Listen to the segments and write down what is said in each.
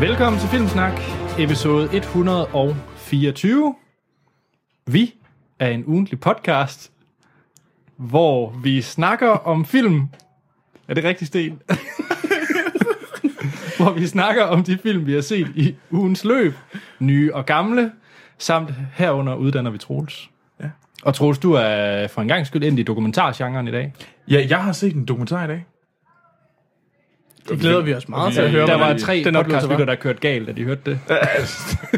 Velkommen til Filmsnak, episode 124. Vi er en ugentlig podcast, hvor vi snakker om film. Er det rigtigt, Sten? Hvor vi snakker om de film, vi har set i ugens løb, nye og gamle, samt herunder uddanner vi Troels. Ja. Og Troels, du er for en gang skyld endt i dokumentargenren i dag. Ja, jeg har set en dokumentar i dag. Det glæder vi os meget til at høre. Der var 3 podcastlytter, der kørte galt, da de hørte det.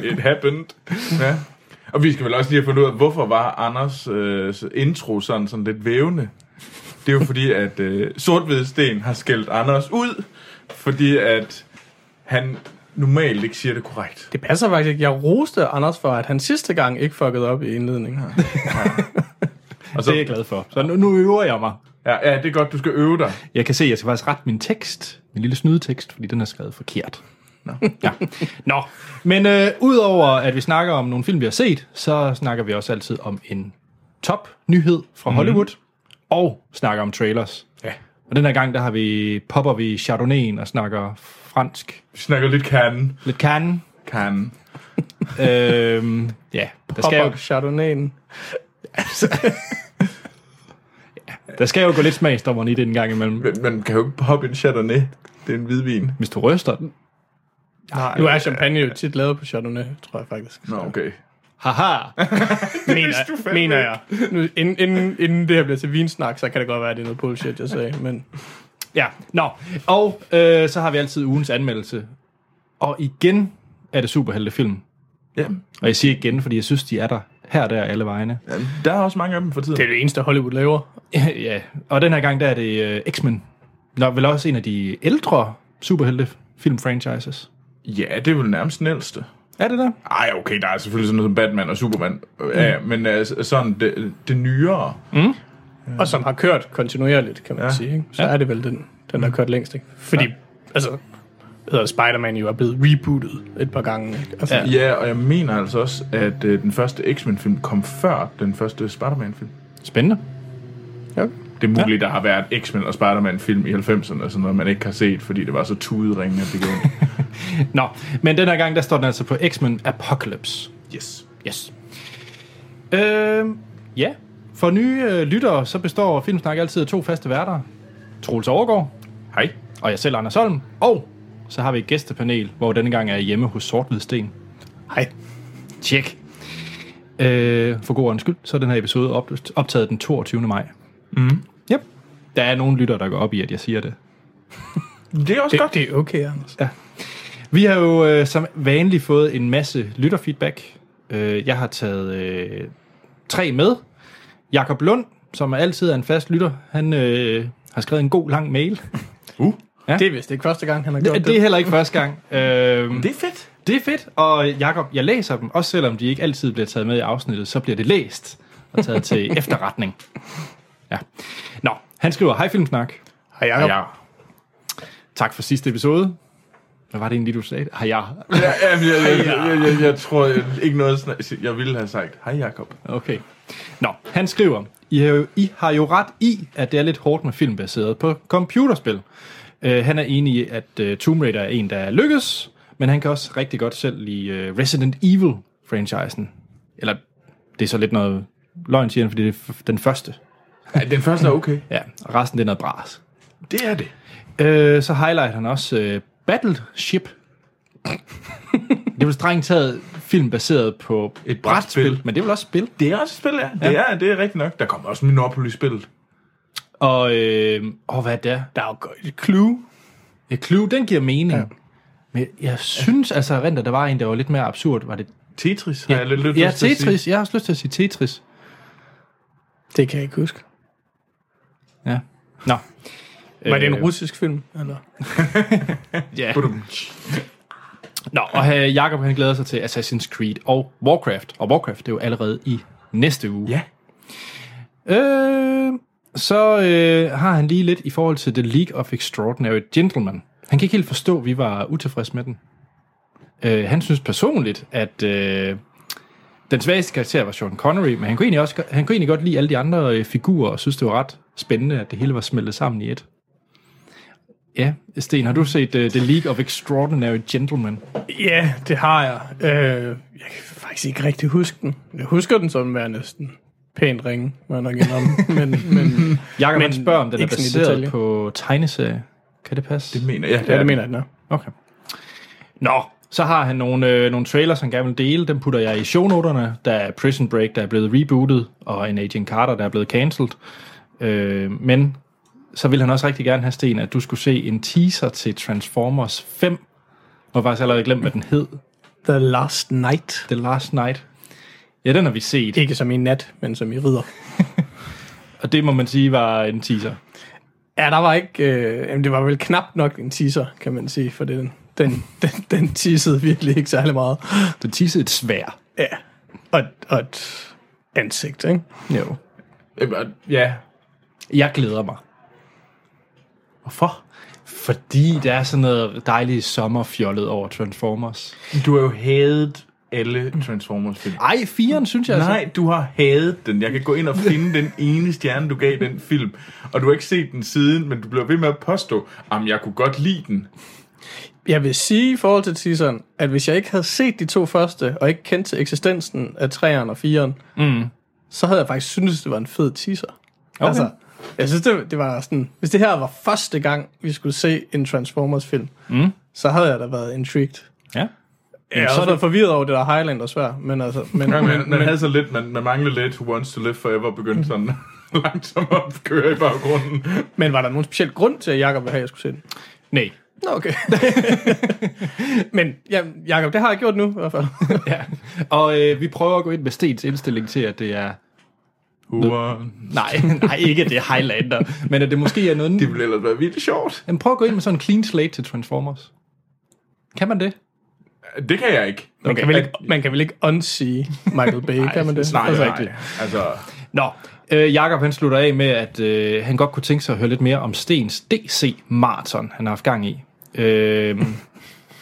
It happened. Ja. Og vi skal vel også lige have fundet ud af, hvorfor var Anders intro sådan lidt vævende. Det er jo fordi, at Sort Hvid Sten har skældt Anders ud, fordi at han normalt ikke siger det korrekt. Det passer faktisk ikke. Jeg roste Anders for, at han sidste gang ikke fuckede op i indledningen. Ja. Og så, det er jeg glad for. Så nu øver jeg mig. Ja, det er godt, du skal øve dig. Jeg kan se, jeg skal faktisk rette min tekst. Min lille snydetekst, fordi den er skrevet forkert. Nå. Ja. Nå. Men udover at vi snakker om nogle film, vi har set, så snakker vi også altid om en top-nyhed fra Hollywood. Og snakker om trailers. Ja. Og den her gang, der popper vi Chardonnayen og snakker fransk. Vi snakker lidt Cannes. Cannes. Ja. Der skal popper Chardonnayen. Der skal jo gå lidt smagsdommerne i det en gang imellem. Men man kan jo ikke hoppe en Chardonnay. Det er en hvidvin. Hvis du ryster den. Nej, nu er champagne jo tit lavet på Chardonnay, tror jeg faktisk. Nå, okay. Haha. mener jeg. Nu, inden det her bliver til vinsnak, så kan det godt være, at det er noget bullshit, jeg sagde. Men ja, nå. Og så har vi altid ugens anmeldelse. Og igen er det superheltefilm. Ja. Og jeg siger igen, fordi jeg synes, de er der. Her og der alle vegne. Ja, der er også mange af dem for tiden. Det er det eneste, Hollywood laver. Ja, og den her gang, der er det X-Men. Nå, vel også en af de ældre superheltefilm-franchises. Ja, det er vel nærmest den ældste. Er det der? Ej, okay, der er selvfølgelig sådan noget som Batman og Superman. Ja, men sådan det nyere. Mm. Og som har kørt kontinuerligt, kan man sige. Ikke? Så er det vel den der har kørt længst. Ikke? Fordi, altså, Spider-Man jo er blevet rebootet et par gange. Altså. Ja, og jeg mener altså også, at den første X-Men-film kom før den første Spider-Man-film. Spændende. Ja. Det er muligt, der har været X-Men og Spider-Man-film i 90'erne, og sådan noget, man ikke har set, fordi det var så tudringende, at det gjorde. Nå, men den her gang, der står den altså på X-Men Apocalypse. Yes. Ja. For nye lyttere, så består Filmsnak altid af 2 faste værter. Troels Overgaard. Hej. Og jeg selv, Anders Holm. Og så har vi et gæstepanel, hvor denne gang er hjemme hos Sort Hvid Sten. Hej. Tjek. For god ordens skyld, så er den her episode optaget den 22. maj. Mhm. Yep. Der er nogle lyttere, der går op i, at jeg siger det. Det er også godt. Det er okay, Anders. Ja. Vi har jo som vanligt fået en masse lytterfeedback. Jeg har taget 3 med. Jakob Lund, som altid er en fast lytter, han har skrevet en god lang mail. Ja. Det er vist ikke første gang, han har gjort det. Det er heller ikke første gang. Det er fedt. Det er fedt, og Jakob, jeg læser dem, også selvom de ikke altid bliver taget med i afsnittet, så bliver det læst og taget til efterretning. Ja. Nå, han skriver, hej Filmsnak. Hej Jakob. Hej. Tak for sidste episode. Hvad var det egentlig, du sagde? Hej Jakob. Jeg tror ikke noget, jeg ville have sagt. Hej Jakob. Okay. Nå, han skriver, I har jo ret i, at det er lidt hårdt med film baseret på computerspil. Han er enig i, at Tomb Raider er en, der lykkes, men han kan også rigtig godt selv lide Resident Evil-franchisen. Eller, det er så lidt noget løgn, siger han, fordi det er den første. Ja, den første er okay. Ja, og resten det er noget bras. Det er det. Så highlighter han også Battleship. Det er vel strengt taget film baseret på et brætspil, men det er vel også spil. Det er også spil, ja. Det er rigtigt nok. Der kommer også Monopoly-spillet. Og hvad er det? Der er jo et Clue. Et Clue, den giver mening. Ja. Men jeg synes altså, rent der var en, der var lidt mere absurd. Var det Tetris? Ja, Tetris. Jeg har også lyst til at sige Tetris. Det kan jeg ikke huske. Ja. Nå. Var det en russisk film, eller? Ja. Nå, og Jakob han glæder sig til Assassin's Creed og Warcraft. Og Warcraft, det er jo allerede i næste uge. Ja. Så har han lige lidt i forhold til The League of Extraordinary Gentlemen. Han kan ikke helt forstå, at vi var utilfredse med den. Han synes personligt, at den svageste karakter var Sean Connery, men han kunne egentlig godt lide alle de andre figurer, og synes, det var ret spændende, at det hele var smeltet sammen i et. Ja, Sten, har du set The League of Extraordinary Gentlemen? Ja, det har jeg. Jeg kan faktisk ikke rigtig huske den. Jeg husker den som værende næsten pænt ringe, må jeg nok indrømme. Men Jakob, man spørger, om den er baseret på tegneserie. Kan det passe? Det mener jeg. Det mener jeg, den er. Okay. Nå, så har han nogle trailers, han gerne vil dele. Dem putter jeg i shownoterne. Der er Prison Break, der er blevet rebootet, og en Agent Carter, der er blevet cancelled. Men så ville han også rigtig gerne have, Sten, at du skulle se en teaser til Transformers 5. Og faktisk allerede glemt, hvad den hed. The Last Night. Ja, den har vi set. Ikke som i nat, men som i ridder. Og det må man sige var en teaser. Ja, der var ikke... det var vel knap nok en teaser, kan man sige, for den teasede virkelig ikke særlig meget. Den teasede et sværd. Ja, og et ansigt, ikke? Jo. Ja. Jeg glæder mig. Hvorfor? Fordi der er sådan noget dejligt sommerfjollet over Transformers. Du har jo hadet alle Transformers-film. Ej, 4'eren synes jeg altså. Nej, du har hadet den. Jeg kan gå ind og finde den ene stjerne, du gav den film. Og du har ikke set den siden, men du bliver ved med at påstå, at jeg kunne godt lide den. Jeg vil sige i forhold til teaseren, at hvis jeg ikke havde set de to første, og ikke kendte til eksistensen af 3'eren og 4'eren, så havde jeg faktisk syntes, det var en fed teaser. Okay. Altså, jeg synes, det var sådan... Hvis det her var første gang, vi skulle se en Transformers-film, så havde jeg da været intrigued. Ja. Jeg er også forvirret over det der Highlander-svær, men altså... Man havde så lidt, man manglede lidt Who Wants to Live Forever, begyndte sådan langsomt at køre i baggrunden. Men var der nogen speciel grund til, at Jakob ville have, at jeg skulle se den? Nej. Nå, okay. Men ja, Jakob, det har jeg gjort nu, i hvert fald. Ja. Og vi prøver at gå ind med Stens indstilling til, at det er... Nej, ikke det Highlander, men at det måske er noget... Det ville ellers være vildt sjovt. Men prøv at gå ind med sådan en clean slate til Transformers. Kan man det? Det kan jeg ikke. Okay. Man kan vel ikke unsee Michael Bay, kan man det? Nej. Altså... Nå, Jakob han slutter af med, at han godt kunne tænke sig at høre lidt mere om Stens DC-marathon, han har haft gang i.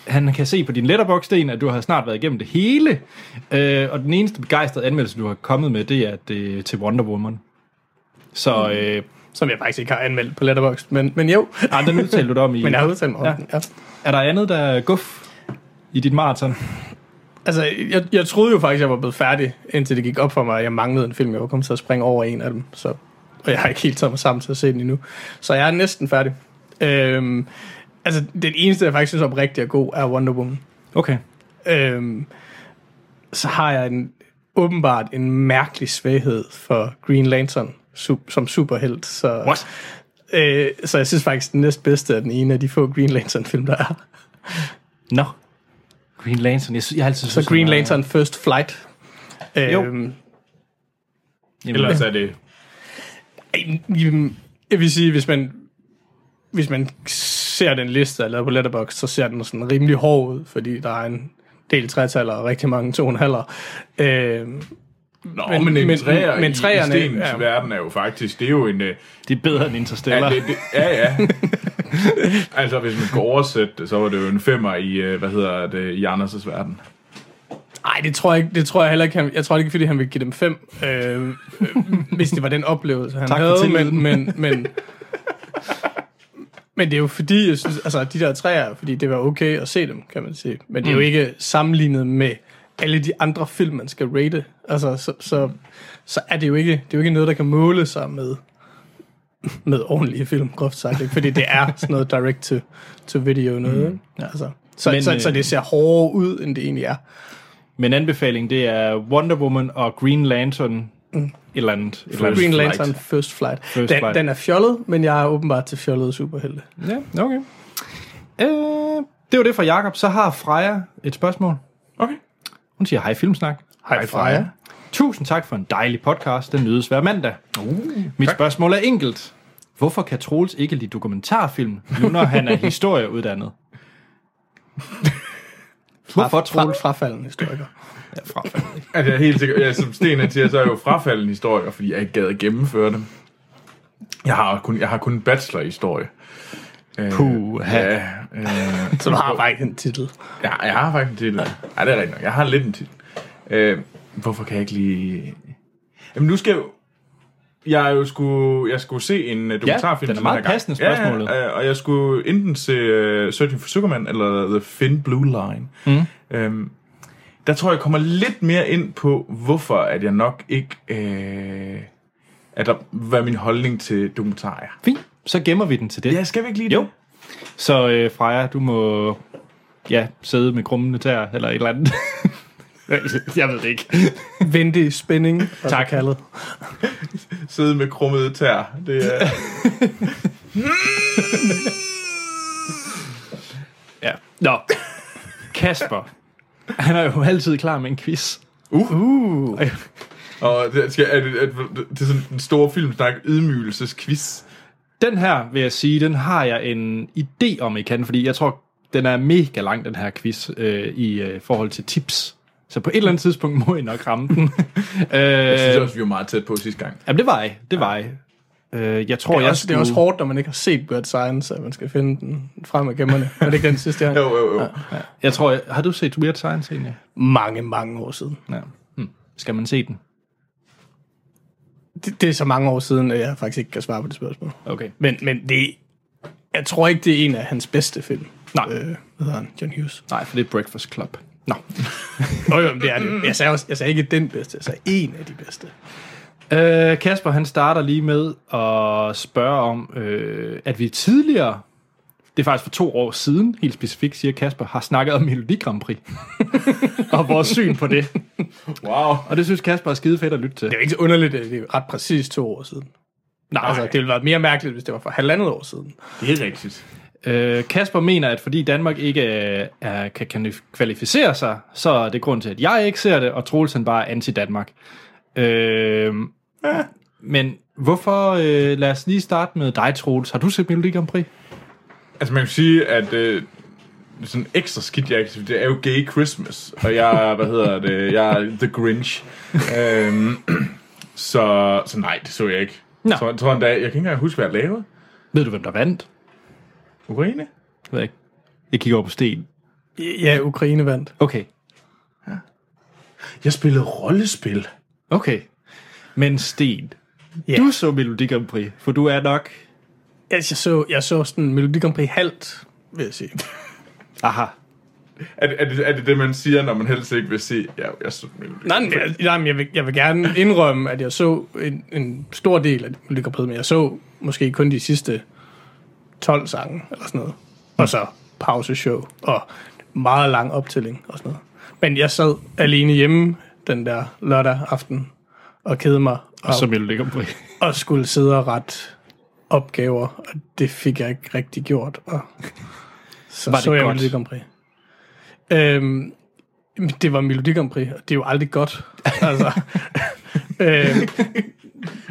Han kan se på din letterbox, Sten, at du har snart været igennem det hele. Og den eneste begejstrede anmeldelse, du har kommet med, det er til Wonder Woman. Så... Som jeg faktisk ikke har anmeldt på letterbox, men jo. Nej, den udtalte du dig om i... Men jeg har udtalt mig om den, ja. Er der andet, der er guf i dit maraton? Altså, jeg troede jo faktisk, jeg var blevet færdig, indtil det gik op for mig, at jeg manglede en film. Jeg var kommet til at springe over en af dem, så, og jeg har ikke helt taget mig sammen til at se den endnu. Så jeg er næsten færdig. Altså, den eneste, jeg faktisk synes om rigtig er god, er Wonder Woman. Okay. Så har jeg åbenbart en mærkelig svaghed for Green Lantern som superhelt. Så, what? Så jeg synes faktisk, den næstbedste er den ene af de få Green Lantern-film, der er. Nå. No. Green Lantern, jeg har altid... Så Green Lantern First Flight. Jo. Ellers er det... Jeg vil sige, hvis man ser den liste, jeg lavede på Letterboxd, så ser den sådan rimelig hård ud, fordi der er en del 3-taller og rigtig mange 2,5'er. Men træerne i Stens verden er jo faktisk... Det er jo en... Det er bedre end Interstellar. Ja. Altså, hvis man skulle oversætte det, så var det jo en 5'er i, i Anders' verden. Nej, det tror jeg heller ikke. Jeg tror ikke, fordi han ville give dem 5, hvis det var den oplevelse, han havde. Men det er jo fordi, jeg synes, altså, de der træer, fordi det var okay at se dem, kan man sige. Men det er jo ikke sammenlignet med alle de andre film, man skal rate. Altså, så er det jo ikke, noget, der kan måle sig med ordentlige film, groft sagt, ikke? Fordi det er sådan noget direct-to-video noget. Ja. Altså, så det ser hårdere ud, end det egentlig er. Men anbefaling, det er Wonder Woman og Green Lantern et eller andet Green Lantern Flight. First Flight. Den er fjollet, men jeg er åbenbart til fjollede superhelte. Ja, okay. Det var det fra Jakob. Så har Freja et spørgsmål. Okay. Hun siger, hej Filmsnak. Hej Freja. Tusind tak for en dejlig podcast. Den nydes hver mandag. Mit spørgsmål er enkelt. Hvorfor kan Troels ikke lide dokumentarfilm, nu når han er historieuddannet? Hvorfor Troels? Frafalden historiker. Ja, frafalden. Altså, jeg er helt sikker. Som Sten siger, så er jeg jo frafalden historiker, fordi jeg ikke gad at gennemføre dem. Jeg har kun en bachelor i historie. Puha. Ja, så du har faktisk en titel. Ja, jeg har faktisk en titel. Ja, det er rigtigt nok. Jeg har lidt en titel. Hvorfor kan jeg ikke lige... Jamen, nu skal jeg jo... Jeg skulle se en dokumentarfilm. Ja, den er meget passende spørgsmålet. Ja, og jeg skulle enten se Searching for Sugarman eller The Thin Blue Line. Mm. Der tror jeg kommer lidt mere ind på, hvorfor at jeg nok ikke... hvad min holdning til dokumentarer er. Fint, så gemmer vi den til det. Ja, skal vi ikke lige det? Jo. Så Freja, du må sidde med krummende tæer eller et eller andet. Jeg ved det ikke. Vente i spænding. Tak, Hallet. Sidde med krummede tæer. Det er... ja. Nå. Kasper. Han er jo altid klar med en quiz. Og det er sådan en stor filmsnak, ydmygelsesquiz. Den her, vil jeg sige, den har jeg en idé om, ikke kan, fordi jeg tror, den er mega lang, den her quiz, i forhold til tips. Så på et eller andet tidspunkt må I nok ramme den. Jeg synes også, vi var meget tæt på sidste gang. Jamen, det var jeg. Jeg tror, det er også hårdt, når man ikke har set Weird Science, at man skal finde den frem af gemmerne. Men det er ikke den sidste gang. Jo. Ja. Jeg tror, har du set Weird Science egentlig? Mange år siden. Ja. Skal man se den? Det er så mange år siden, at jeg faktisk ikke kan svare på det spørgsmål. Okay. Men det... Jeg tror ikke, det er en af hans bedste film. Nej. Hvad hedder han? John Hughes. Nej, for det er Breakfast Club. Nå. Jo, det er det. Jeg sagde ikke den bedste. Jeg sagde en af de bedste. Kasper, han starter lige med at spørge om, at vi tidligere... Det er faktisk for 2 år siden, helt specifikt, siger Kasper, har snakket om Melodi Grand Prix. og vores syn på det. Wow. Og det synes Kasper er skide fedt at lytte til. Det er jo ikke så underligt, at det er ret præcis 2 år siden. Nej. Altså, det ville være mere mærkeligt, hvis det var for 1,5 år siden. Det er rigtigt. Kasper mener, at fordi Danmark ikke kan kvalificere sig, så er det grund til, at jeg ikke ser det, og Troels han bare er anti-Danmark. Ja. Men hvorfor... lad os lige starte med dig, Troels. Har du set Melodi Grand Prix? Altså man kan sige, at sådan ekstra skidt, jeg kan, det er jo Gay Christmas, og jeg, jeg er The Grinch. Så nej, det så jeg ikke. No. Så en dag, jeg kan ikke engang huske, hvad jeg lavede. Ved du, hvem der vandt? Ukraine? Jeg ved ikke. Jeg kigger over på Sten. Ja, Ukraine vandt. Okay. Ja. Jeg spillede rollespil. Okay. Men Sten, Du så Melodi Grand Prix, for du er nok... Altså, jeg så sådan en Melodi Grand Prix halvt, vil jeg sige. Aha. Er det det, man siger, når man helst ikke vil sige, ja, jeg så Melodi Grand Prix? Nej, men jeg vil gerne indrømme, at jeg så en stor del af Melodi Grand Prix, men jeg så måske kun de sidste 12 sange, eller sådan noget. Og så pauseshow, og meget lang optælling, og sådan noget. Men jeg sad alene hjemme den der lørdag aften, og kedede mig. Og så Melodi Grand Prix. Og skulle sidde og ret... opgaver, og det fik jeg ikke rigtig gjort. Og så jeg Melodi Grand Prix. Det var Melodi Grand Prix, og det er jo aldrig godt. Altså,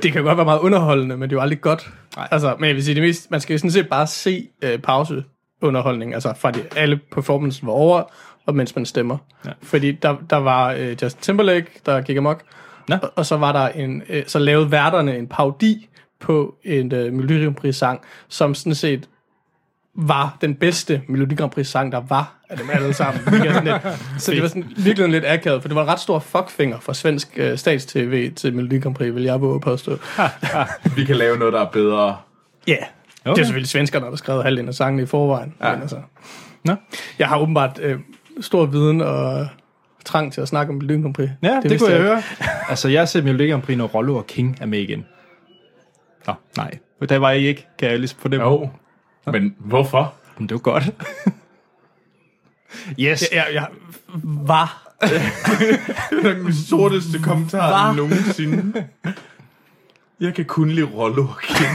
det kan godt være meget underholdende, men det er jo aldrig godt. Altså, men jeg vil sige, det mest, man skal sådan set bare se pauseunderholdning, altså fra det, alle performances var over, og mens man stemmer. Ja. Fordi der var Justin Timberlake, der gik amok, og så var der så lavede værterne en parodi på en Melodi Grand Prix-sang, som sådan set var den bedste Melodi Grand Prix-sang, der var af dem alle sammen. Så det var sådan virkelig lidt akavet, for det var en ret stor fuckfinger fra svensk statstv til Melodi Grand Prix, vil jeg våge påstå. Vi kan lave noget, der er bedre. Ja, yeah. Okay. Det er selvfølgelig svenskerne, der har skrevet halvdelen af sangen i forvejen. Ja. Altså. Nå. Jeg har åbenbart stor viden og trang til at snakke om Melodi Grand Prix. Ja, det kunne jeg høre. Altså, jeg ser Melodi Grand Prix, når Rollo og King er med igen. Nå, nej. Der var I ikke, kan jeg ligesom fornemme. Jo, men hvorfor? Men det var godt. Yes. Jeg var. Det er den sorteste kommentar nogensinde. Jeg kan kun lide Rollo og King.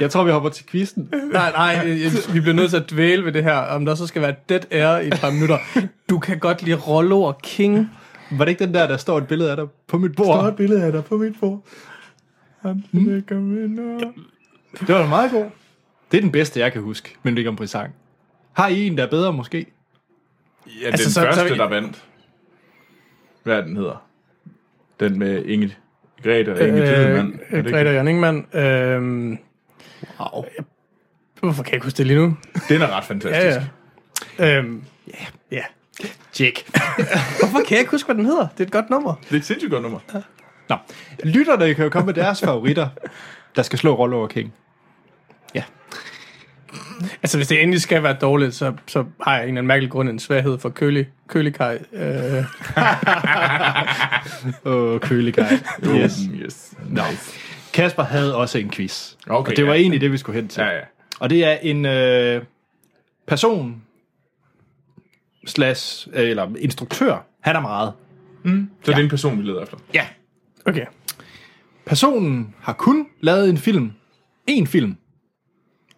Jeg tror, vi hopper til quizzen. Nej, vi bliver nødt til at dvæle ved det her, om der så skal være dead air i et par minutter. Du kan godt lide Rollo og King. Var det ikke den der står et billede af dig på mit bord? Der står et billede af dig på mit bord. Det var da meget god. Det er den bedste, jeg kan huske, men det er ikke sang. Har I en, der er bedre, måske? Ja, det er altså, den første, der vandt. Hvad den hedder? Den med Inge Grete og Inge Tidemand. Grete og Jørgen Ingemann. Wow. Hvorfor kan jeg ikke huske det lige nu? Den er ret fantastisk. Ja. Check. Hvorfor kan jeg ikke huske, hvad den hedder? Det er et godt nummer. Det er et sindssygt godt nummer. Ja. Nå, lytterne kan jo komme med deres favoritter, der skal slå Rollo og King. Ja. Altså, hvis det endelig skal være dårligt, så har jeg en eller anden mærkelig grund en svaghed for køligkaj. Køligkaj. Yes. No. Kasper havde også en quiz. Okay, og det var egentlig det, vi skulle hen til. Ja. Og det er en person slash, eller instruktør. Han er meget. Mm. Så det er en person, vi leder efter? Ja. Okay. Personen har kun lavet en film. En film.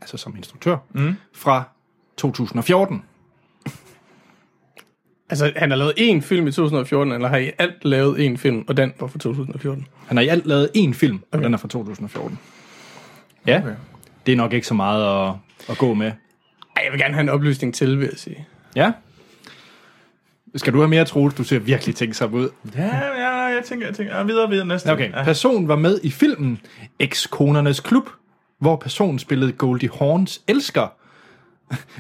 Altså som instruktør, fra 2014. Altså, han har lavet én film i 2014, eller har i alt lavet én film, og den var fra 2014? Han har i alt lavet én film, og den er fra 2014. Ja, okay. Det er nok ikke så meget at gå med. Ej, jeg vil gerne have en oplysning til, vil jeg sige. Ja? Skal du have mere, Troels? Du ser virkelig tænksom ud. Ja, jeg tænker. Ja, videre næste. Okay, ja. Personen var med i filmen Ex-konernes klub, hvor personen spillede Goldie Hawns elsker,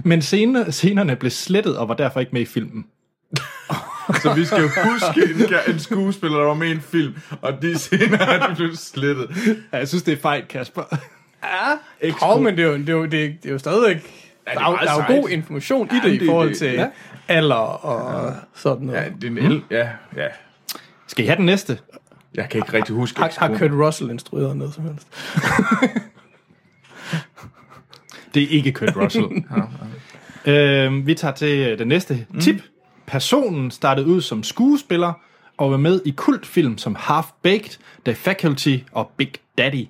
men scenerne blev slettet og var derfor ikke med i filmen. Så vi skal jo huske en skuespiller, der var med i en film, og de scener blev slettet. Ja, jeg synes, det er fejl, Kasper. Ja, men det er jo stadig... Ja, der er jo god information i det i forhold til alder og sådan noget. Ja, det er en ja. Skal I have den næste? Jeg kan ikke rigtig huske. Har Kurt Russell instrueret noget som helst? Det er ikke Kurt Russell. Vi tager til den næste tip. Personen startede ud som skuespiller og var med i kultfilm som Half-Baked, The Faculty og Big Daddy.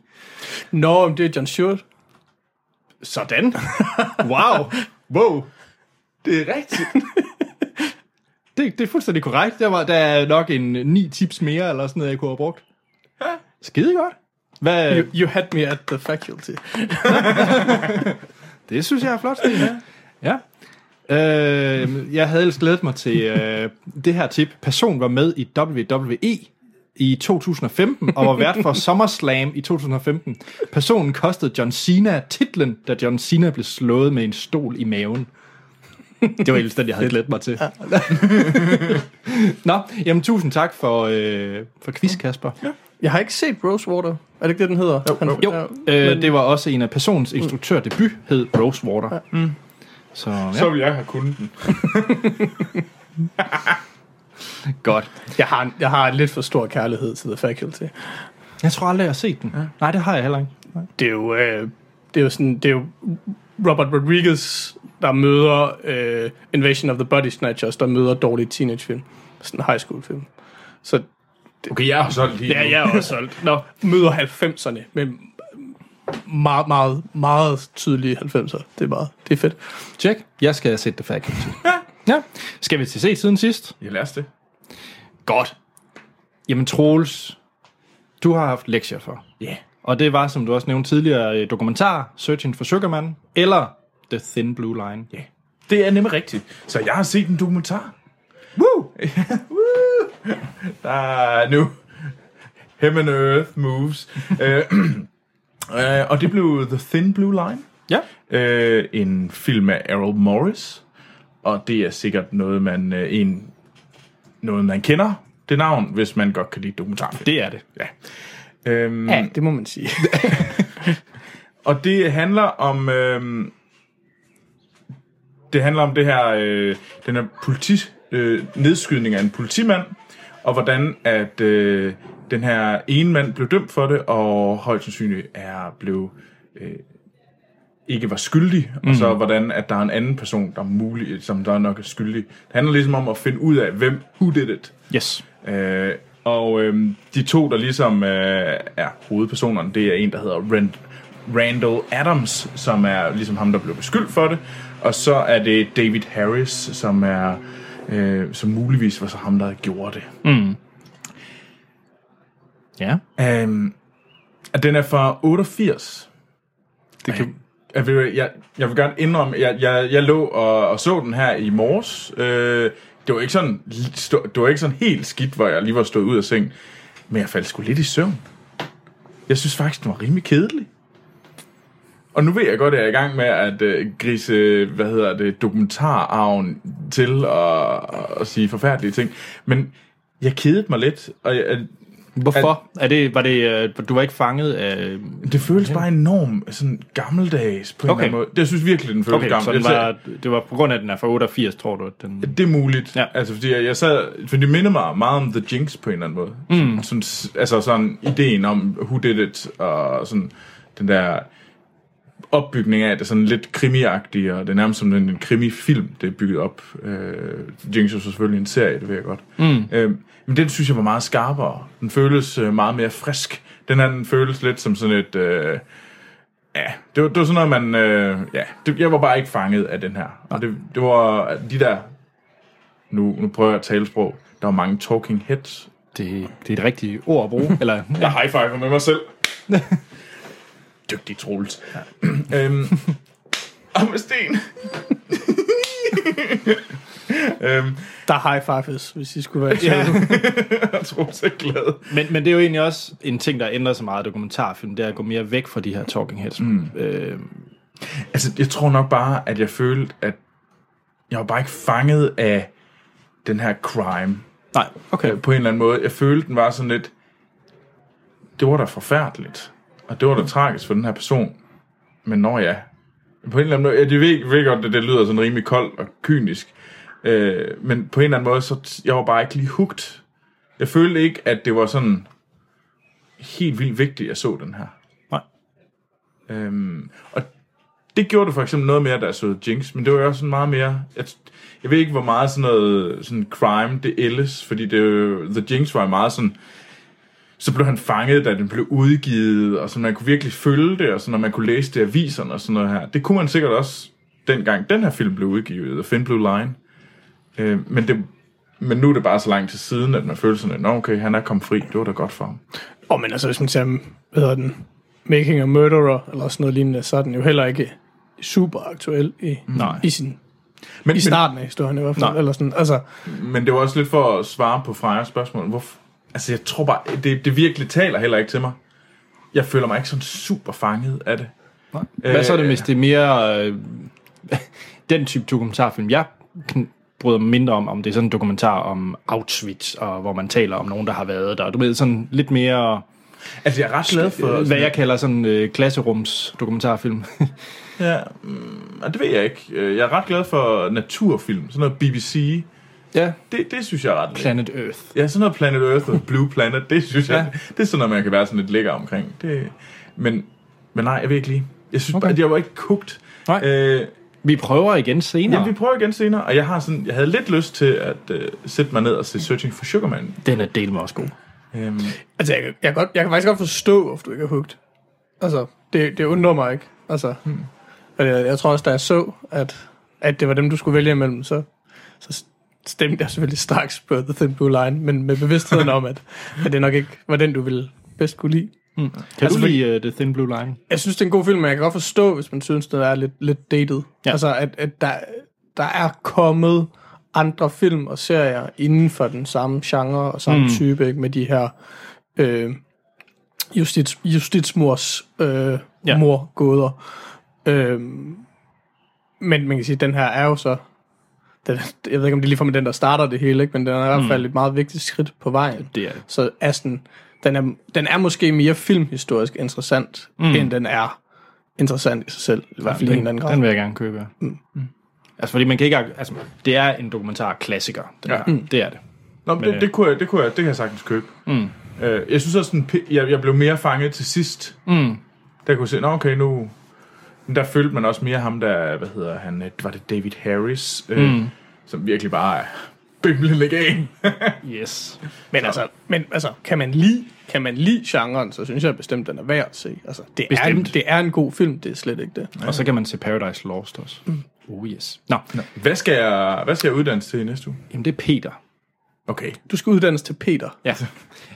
Nå, det er John Stewart. Sådan. Wow. Det er rigtigt. det er fuldstændig korrekt. Der er nok 9 tips mere, eller sådan noget, jeg kunne have brugt. Ja. Skide godt. Hvad? You had me at The Faculty. Det synes jeg er flot. Ja. Jeg havde ellers glædet mig til det her tip. Personen var med i WWE i 2015 og var vært for SummerSlam i 2015. Personen kostede John Cena titlen, da John Cena blev slået med en stol i maven. Det var ellers den, jeg havde glædet mig til. Nå, jamen tusind tak for quiz, Kasper. Ja. Jeg har ikke set Rosewater. Er det ikke det, den hedder? Jo. Det var også en af personens instruktørdebut, hed Rosewater. Ja. Mm. Så vil jeg have kunnet den. Godt. Jeg har lidt for stor kærlighed til The Faculty. Jeg tror aldrig, jeg har set den. Ja. Nej, det har jeg heller ikke. Det er jo, det er jo Robert Rodriguez, der møder Invasion of the Body Snatchers, der møder dårlige teenagefilm. Sådan en high school film. Så... Okay, jeg har solgt lige nu. Ja, jeg har også solgt. Nå, møder 90'erne med meget, meget, meget tydelige 90'er. Det er fedt. Check. Jeg skal sætte det færdigt. Ja. Skal vi til se siden sidst? Ja, lad os det. Godt. Jamen, Troels, du har haft lektier for. Ja. Yeah. Og det var, som du også nævnte tidligere, dokumentar, Searching for Sugarman, eller The Thin Blue Line. Ja. Yeah. Det er nemlig rigtigt. Så jeg har set en dokumentar. Woo! Der er nu Heaven and Earth moves. Og det blev The Thin Blue Line. Ja. En film af Errol Morris. Og det er sikkert noget, man kender. Det navn, hvis man godt kan lide dokumentarfilm. Det er det. Ja, det må man sige. Og det handler om... det handler om det her... den her nedskydning af en politimand, og hvordan at den her ene mand blev dømt for det, og højst sandsynligt ikke var skyldig, og så hvordan at der er en anden person, der er mulig, som der nok er skyldig. Det handler ligesom om at finde ud af, hvem who did it. Yes. De to, der ligesom er hovedpersonerne, det er en, der hedder Randall Adams, som er ligesom ham, der blev beskyldt for det, og så er det David Harris, som er som muligvis var så ham, der gjorde det. Mm. Ja. Den er fra 88. Det kan... Jeg vil gerne indrømme, jeg lå og så den her i morges. Det var ikke sådan helt skidt, hvor jeg lige var stået ud af sengen. Men jeg faldt sgu lidt i søvn. Jeg synes faktisk, den var rimelig kedelig. Og nu ved jeg godt, at jeg er i gang med at grise, dokumentararven til og sige forfærdelige ting. Men jeg kedede mig lidt, og jeg, Hvorfor? Var det, du var ikke fanget af... Det føles bare enormt sådan gammeldags på en eller anden måde. Jeg synes virkelig, den føles gammeldags. Det var på grund af, den er fra 88, tror du? Den... Det er muligt. Ja. Altså, fordi jeg sad, for det minder mig meget om The Jinx på en eller anden måde. Mm. Sådan ideen om who did it, og sådan den der opbygning af det, sådan lidt krimiagtigt, og det er nærmest som en krimifilm, det er bygget op. Jinx er selvfølgelig en serie, det ved jeg godt. Men den synes jeg var meget skarpere. Den føles meget mere frisk. Den her, den føles lidt som sådan et... det var sådan noget, man... jeg var bare ikke fanget af den her. Og det var de der... Nu prøver jeg at tale sprog. Der var mange talking heads. Det er et rigtigt ord at bruge. Eller, ja. Jeg high-fiver med mig selv. Dygtig Troels. Ja. Ammesten. Der high-fives, hvis I skulle være i Troels er glad. Men det er jo egentlig også en ting, der ændrer sig meget af dokumentarfilm, det er at gå mere væk fra de her talking heads. Jeg tror nok bare, at jeg følte, at jeg var bare ikke fanget af den her crime. Nej, okay. På en eller anden måde. Jeg følte, den var sådan lidt... Det var da forfærdeligt. Og det var da tragisk for den her person. Men når jeg... På en eller anden måde... Jeg ved godt, at det lyder sådan rimelig koldt og kynisk. Men på en eller anden måde, så jeg var bare ikke lige hugt. Jeg følte ikke, at det var sådan... Helt vildt vigtigt, at jeg så den her. Nej. Og det gjorde det for eksempel noget mere, da jeg så Jinx. Men det var jo også sådan meget mere... Jeg ved ikke, hvor meget sådan noget sådan crime det ældes. Fordi The Jinx var meget sådan... Så blev han fanget, da den blev udgivet, og så man kunne virkelig følge det, og så når man kunne læse det i aviserne og sådan noget her. Det kunne man sikkert også, dengang den her film blev udgivet, The Thin Blue Line. Men nu er det bare så langt til siden, at man føler sådan, at nå, okay, han er kommet fri, det var da godt for ham. Men altså, hvis man ser, hvad hedder den, Making a Murderer, eller sådan noget lignende, så er den jo heller ikke super aktuel i sin... Men, i starten af historien i hvert fald, eller sådan, altså... Men det var også lidt for at svare på Frejas spørgsmål, hvorfor... Altså, jeg tror bare, det virkelig taler heller ikke til mig. Jeg føler mig ikke sådan super fanget af det. Nej. Hvad så er det, hvis det er mere den type dokumentarfilm? Jeg bryder mindre om det er sådan en dokumentar om Auschwitz, og hvor man taler om nogen, der har været der. Du ved, sådan lidt mere... Altså, jeg er ret glad for... Hvad jeg kalder sådan klasserums-dokumentarfilm. Ja, det ved jeg ikke. Jeg er ret glad for naturfilm, sådan noget BBC... Ja, det synes jeg er ret Planet lækker. Earth. Ja, sådan noget Planet Earth og Blue Planet, det synes jeg, det er sådan noget, man kan være sådan lidt lækker omkring. Det, men nej, jeg ved ikke lige. Jeg synes bare, at jeg var ikke kogt. Vi prøver igen senere. Ja, vi prøver igen senere, og jeg havde lidt lyst til at sætte mig ned og se Searching for Sugarman. Den er delt med også god. Altså, jeg kan faktisk godt forstå, hvorfor du ikke er hugt. Altså, det undrer mig ikke. Altså, jeg tror også, da jeg så, at det var dem, du skulle vælge imellem, så stemte jeg selvfølgelig straks på The Thin Blue Line, men med bevidstheden om, at det nok ikke var den, du ville bedst kunne lide. Kan du lide The Thin Blue Line? Jeg synes, det er en god film, men jeg kan godt forstå, hvis man synes, det er lidt dated. Ja. Altså, at der er kommet andre film og serier inden for den samme genre og samme type, ikke? Med de her justitsmors morgåder. Men man kan sige, at den her er jo så... jeg ved ikke, om det er lige for med den, der starter det hele, ikke? Men den er i hvert fald et meget vigtigt skridt på vejen. Det er det. Så Aston, den er måske mere filmhistorisk interessant, end den er interessant i sig selv. I hvert fald i en eller anden grad. Den vil jeg gerne købe. Altså, fordi man kan ikke... Altså, det er en dokumentarklassiker. Det er det. Nå, men det kan jeg sagtens købe. Jeg synes også, jeg blev mere fanget til sidst. Der kunne jeg se, der følte man også mere ham, der, hvad hedder han, var det David Harris, som virkelig bare er bimlende gang. Yes. Men altså, kan man lide genren, så synes jeg bestemt, den er værd at se. Altså, det er en god film, det er slet ikke det. Og så kan man se Paradise Lost også. Oh yes. Nå. Hvad skal jeg uddannes til i næste uge? Jamen, det er Peter. Okay. Du skal uddannes til Peter.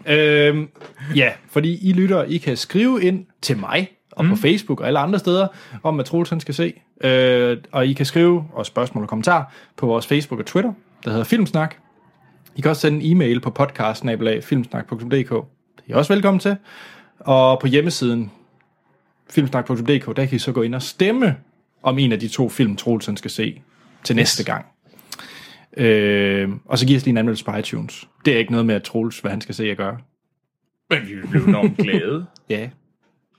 Ja. Fordi I lytter, I kan skrive ind til mig, og på Facebook og alle andre steder, om at Troels skal se. Og I kan skrive og spørgsmål og kommentar på vores Facebook og Twitter, der hedder Filmsnak. I kan også sende en e-mail på podcast@filmsnak.dk. Det er også velkommen til. Og på hjemmesiden filmsnak.dk, der kan I så gå ind og stemme om en af de 2 film, Troels skal se til næste gang. Og så giver os lige en anmeldelse på iTunes. Det er ikke noget med, at Troels, hvad han skal se, at gøre. Men vi blev enormt glade. Ja.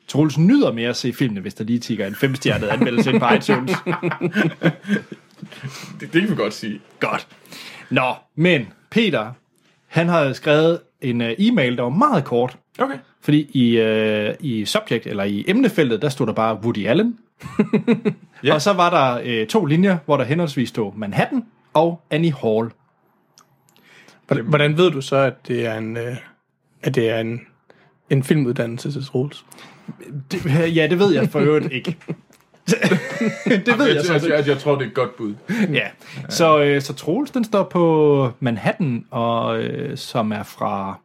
Troels nyder mere at se filmene, hvis der lige tigger en 5-stjernet anmeldelse ind på iTunes. det kan vi godt sige. Godt. Nå, men Peter, han har skrevet en e-mail, der var meget kort. Okay. Fordi i subject, eller i emnefeltet, der stod der bare Woody Allen. Yeah. Og så var der 2 linjer, hvor der henholdsvis stod Manhattan og Annie Hall. Hvordan ved du så, at det er en filmuddannelse til Troels? Ja, det ved jeg for øvrigt ikke. Det ved jeg tror, det er et godt bud. Ja. Så Troels, den står på Manhattan, og som er fra...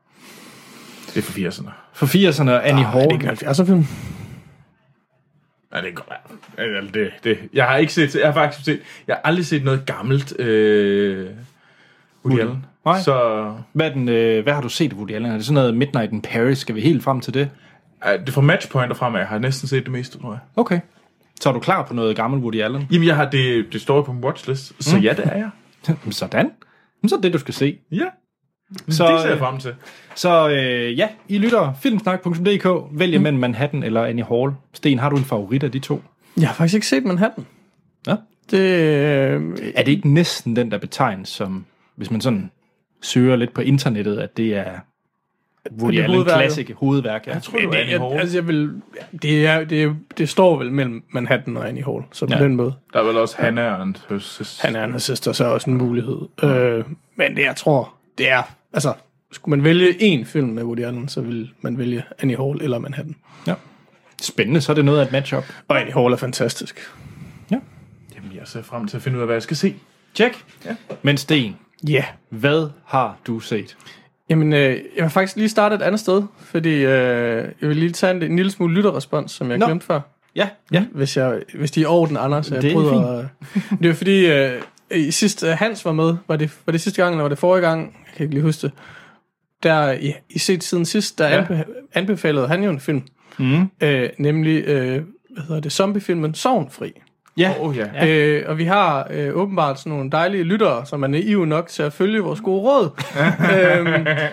Det er fra 80'erne. Fra 80'erne, Annie Hall. Er det ikke en 70'er-film? Nej, det er godt. Jeg har aldrig set noget gammelt Woody Allen. Nej. Så... Hvad har du set Woody Allen? Er det sådan noget Midnight in Paris? Skal vi helt frem til det? Det er fra Matchpoint og fremad. Jeg har næsten set det meste, tror jeg. Okay. Så er du klar på noget gammelt Woody Allen? Jamen, jeg har det står på min watchlist. Så ja, det er jeg. Sådan. Så er det, du skal se. Ja. Så, det ser jeg frem til. Så ja, I lytter filmsnak.dk. Vælg mellem Manhattan eller Annie Hall. Sten, har du en favorit af de to? Jeg har faktisk ikke set Manhattan. Ja? Er det ikke næsten den, der betegnes som... Hvis man sådan søger lidt på internettet, at det er... Woody Allen klassiske hovedværk. Ja. Jeg tror det er Annie Hall. Det står vel mellem Manhattan og Annie Hall, så på den måde. Der er vel også Hannah og hans søster. Hannah og hans søster, så er også en mulighed. Men det, jeg tror, det er... Altså, skulle man vælge én film med Woody Allen, så vil man vælge Annie Hall eller Manhattan. Ja. Spændende, så er det noget af et match-up. Og Annie Hall er fantastisk. Ja. Jamen, jeg ser frem til at finde ud af, hvad jeg skal se. Check. Ja. Men Sten, hvad har du set? Jamen, jeg vil faktisk lige starte et andet sted, fordi jeg vil lige tage en lille smule lytterrespons, som jeg glemte før. Ja. Hvis de er i orden, Anders. Det er fint. Det er fordi, i sidste Hans var med, var det sidste gang, eller var det forrige gang? Jeg kan ikke lige huske det. Der, I set siden sidst, der anbefalede han jo en film. Mm. Nemlig, hvad hedder det, zombiefilmen Sorgenfri. Ja. Og vi har åbenbart sådan nogle dejlige lyttere, som er naive nok til at følge vores gode råd.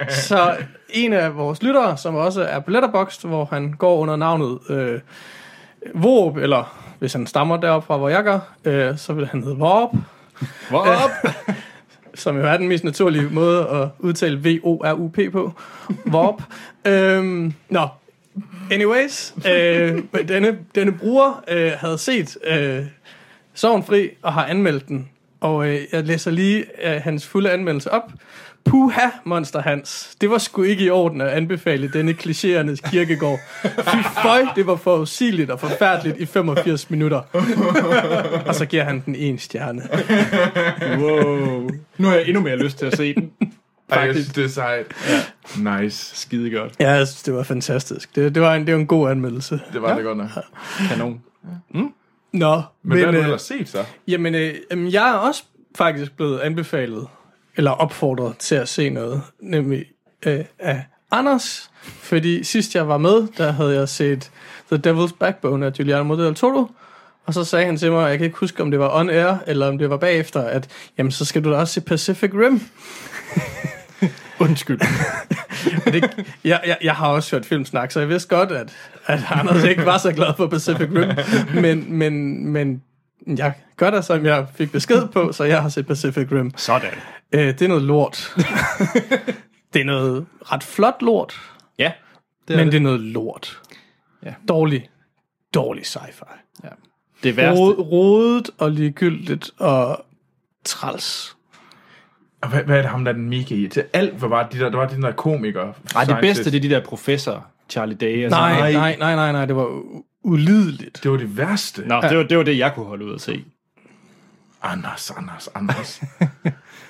Så en af vores lyttere, som også er på Letterboxd, hvor han går under navnet Vorup, eller hvis han stammer deroppe fra, hvor jeg gør, så vil han hedde Vorup. Som jo er den mest naturlige måde at udtale V-O-R-U-P på. Vorup. Anyways, denne bruger havde set Sorgenfri og har anmeldt den. Og jeg læser lige hans fulde anmeldelse op. Puha, Monster Hans. Det var sgu ikke i orden at anbefale denne klichéernes kirkegård. Fy føj, det var forudsigeligt og forfærdeligt i 85 minutter. Og så giver han den 1 stjerne. Wow. Nu har jeg endnu mere lyst til at se den. Faktisk. Jeg synes, det er sejt. Ja. Nice. Skide godt. Ja, jeg synes, det var fantastisk. Det var en god anmeldelse. Det var det godt nok. Kanon. Ja. Mm? Nå. Men hvad har du ellers set, så? Jamen, jeg er også faktisk blevet anbefalet, eller opfordret til at se noget, nemlig af Anders. Fordi sidst jeg var med, der havde jeg set The Devil's Backbone af Guillermo del Toro. Og så sagde han til mig, og jeg kan ikke huske, om det var on air, eller om det var bagefter, at jamen, så skal du da også se Pacific Rim. Undskyld. Jeg har også hørt filmsnak, så jeg vidste godt, at Anders ikke var så glad for Pacific Rim. Men jeg gør det, som jeg fik besked på, så jeg har set Pacific Rim. Sådan. Det er noget lort. Det er noget ret flot lort. Ja. Det er noget lort. Ja. Dårlig sci-fi. Ja. Det værste. Rodet og ligegyldigt og træls. Og hvad er det ham, der er den mega i? Til alt, hvad var det der? Der var de der komikere. Nej, det bedste, det er de der professor, Charlie Day. Og nej, det var ulideligt. Det var det værste. Nå, det var det, jeg kunne holde ud at se. Anders.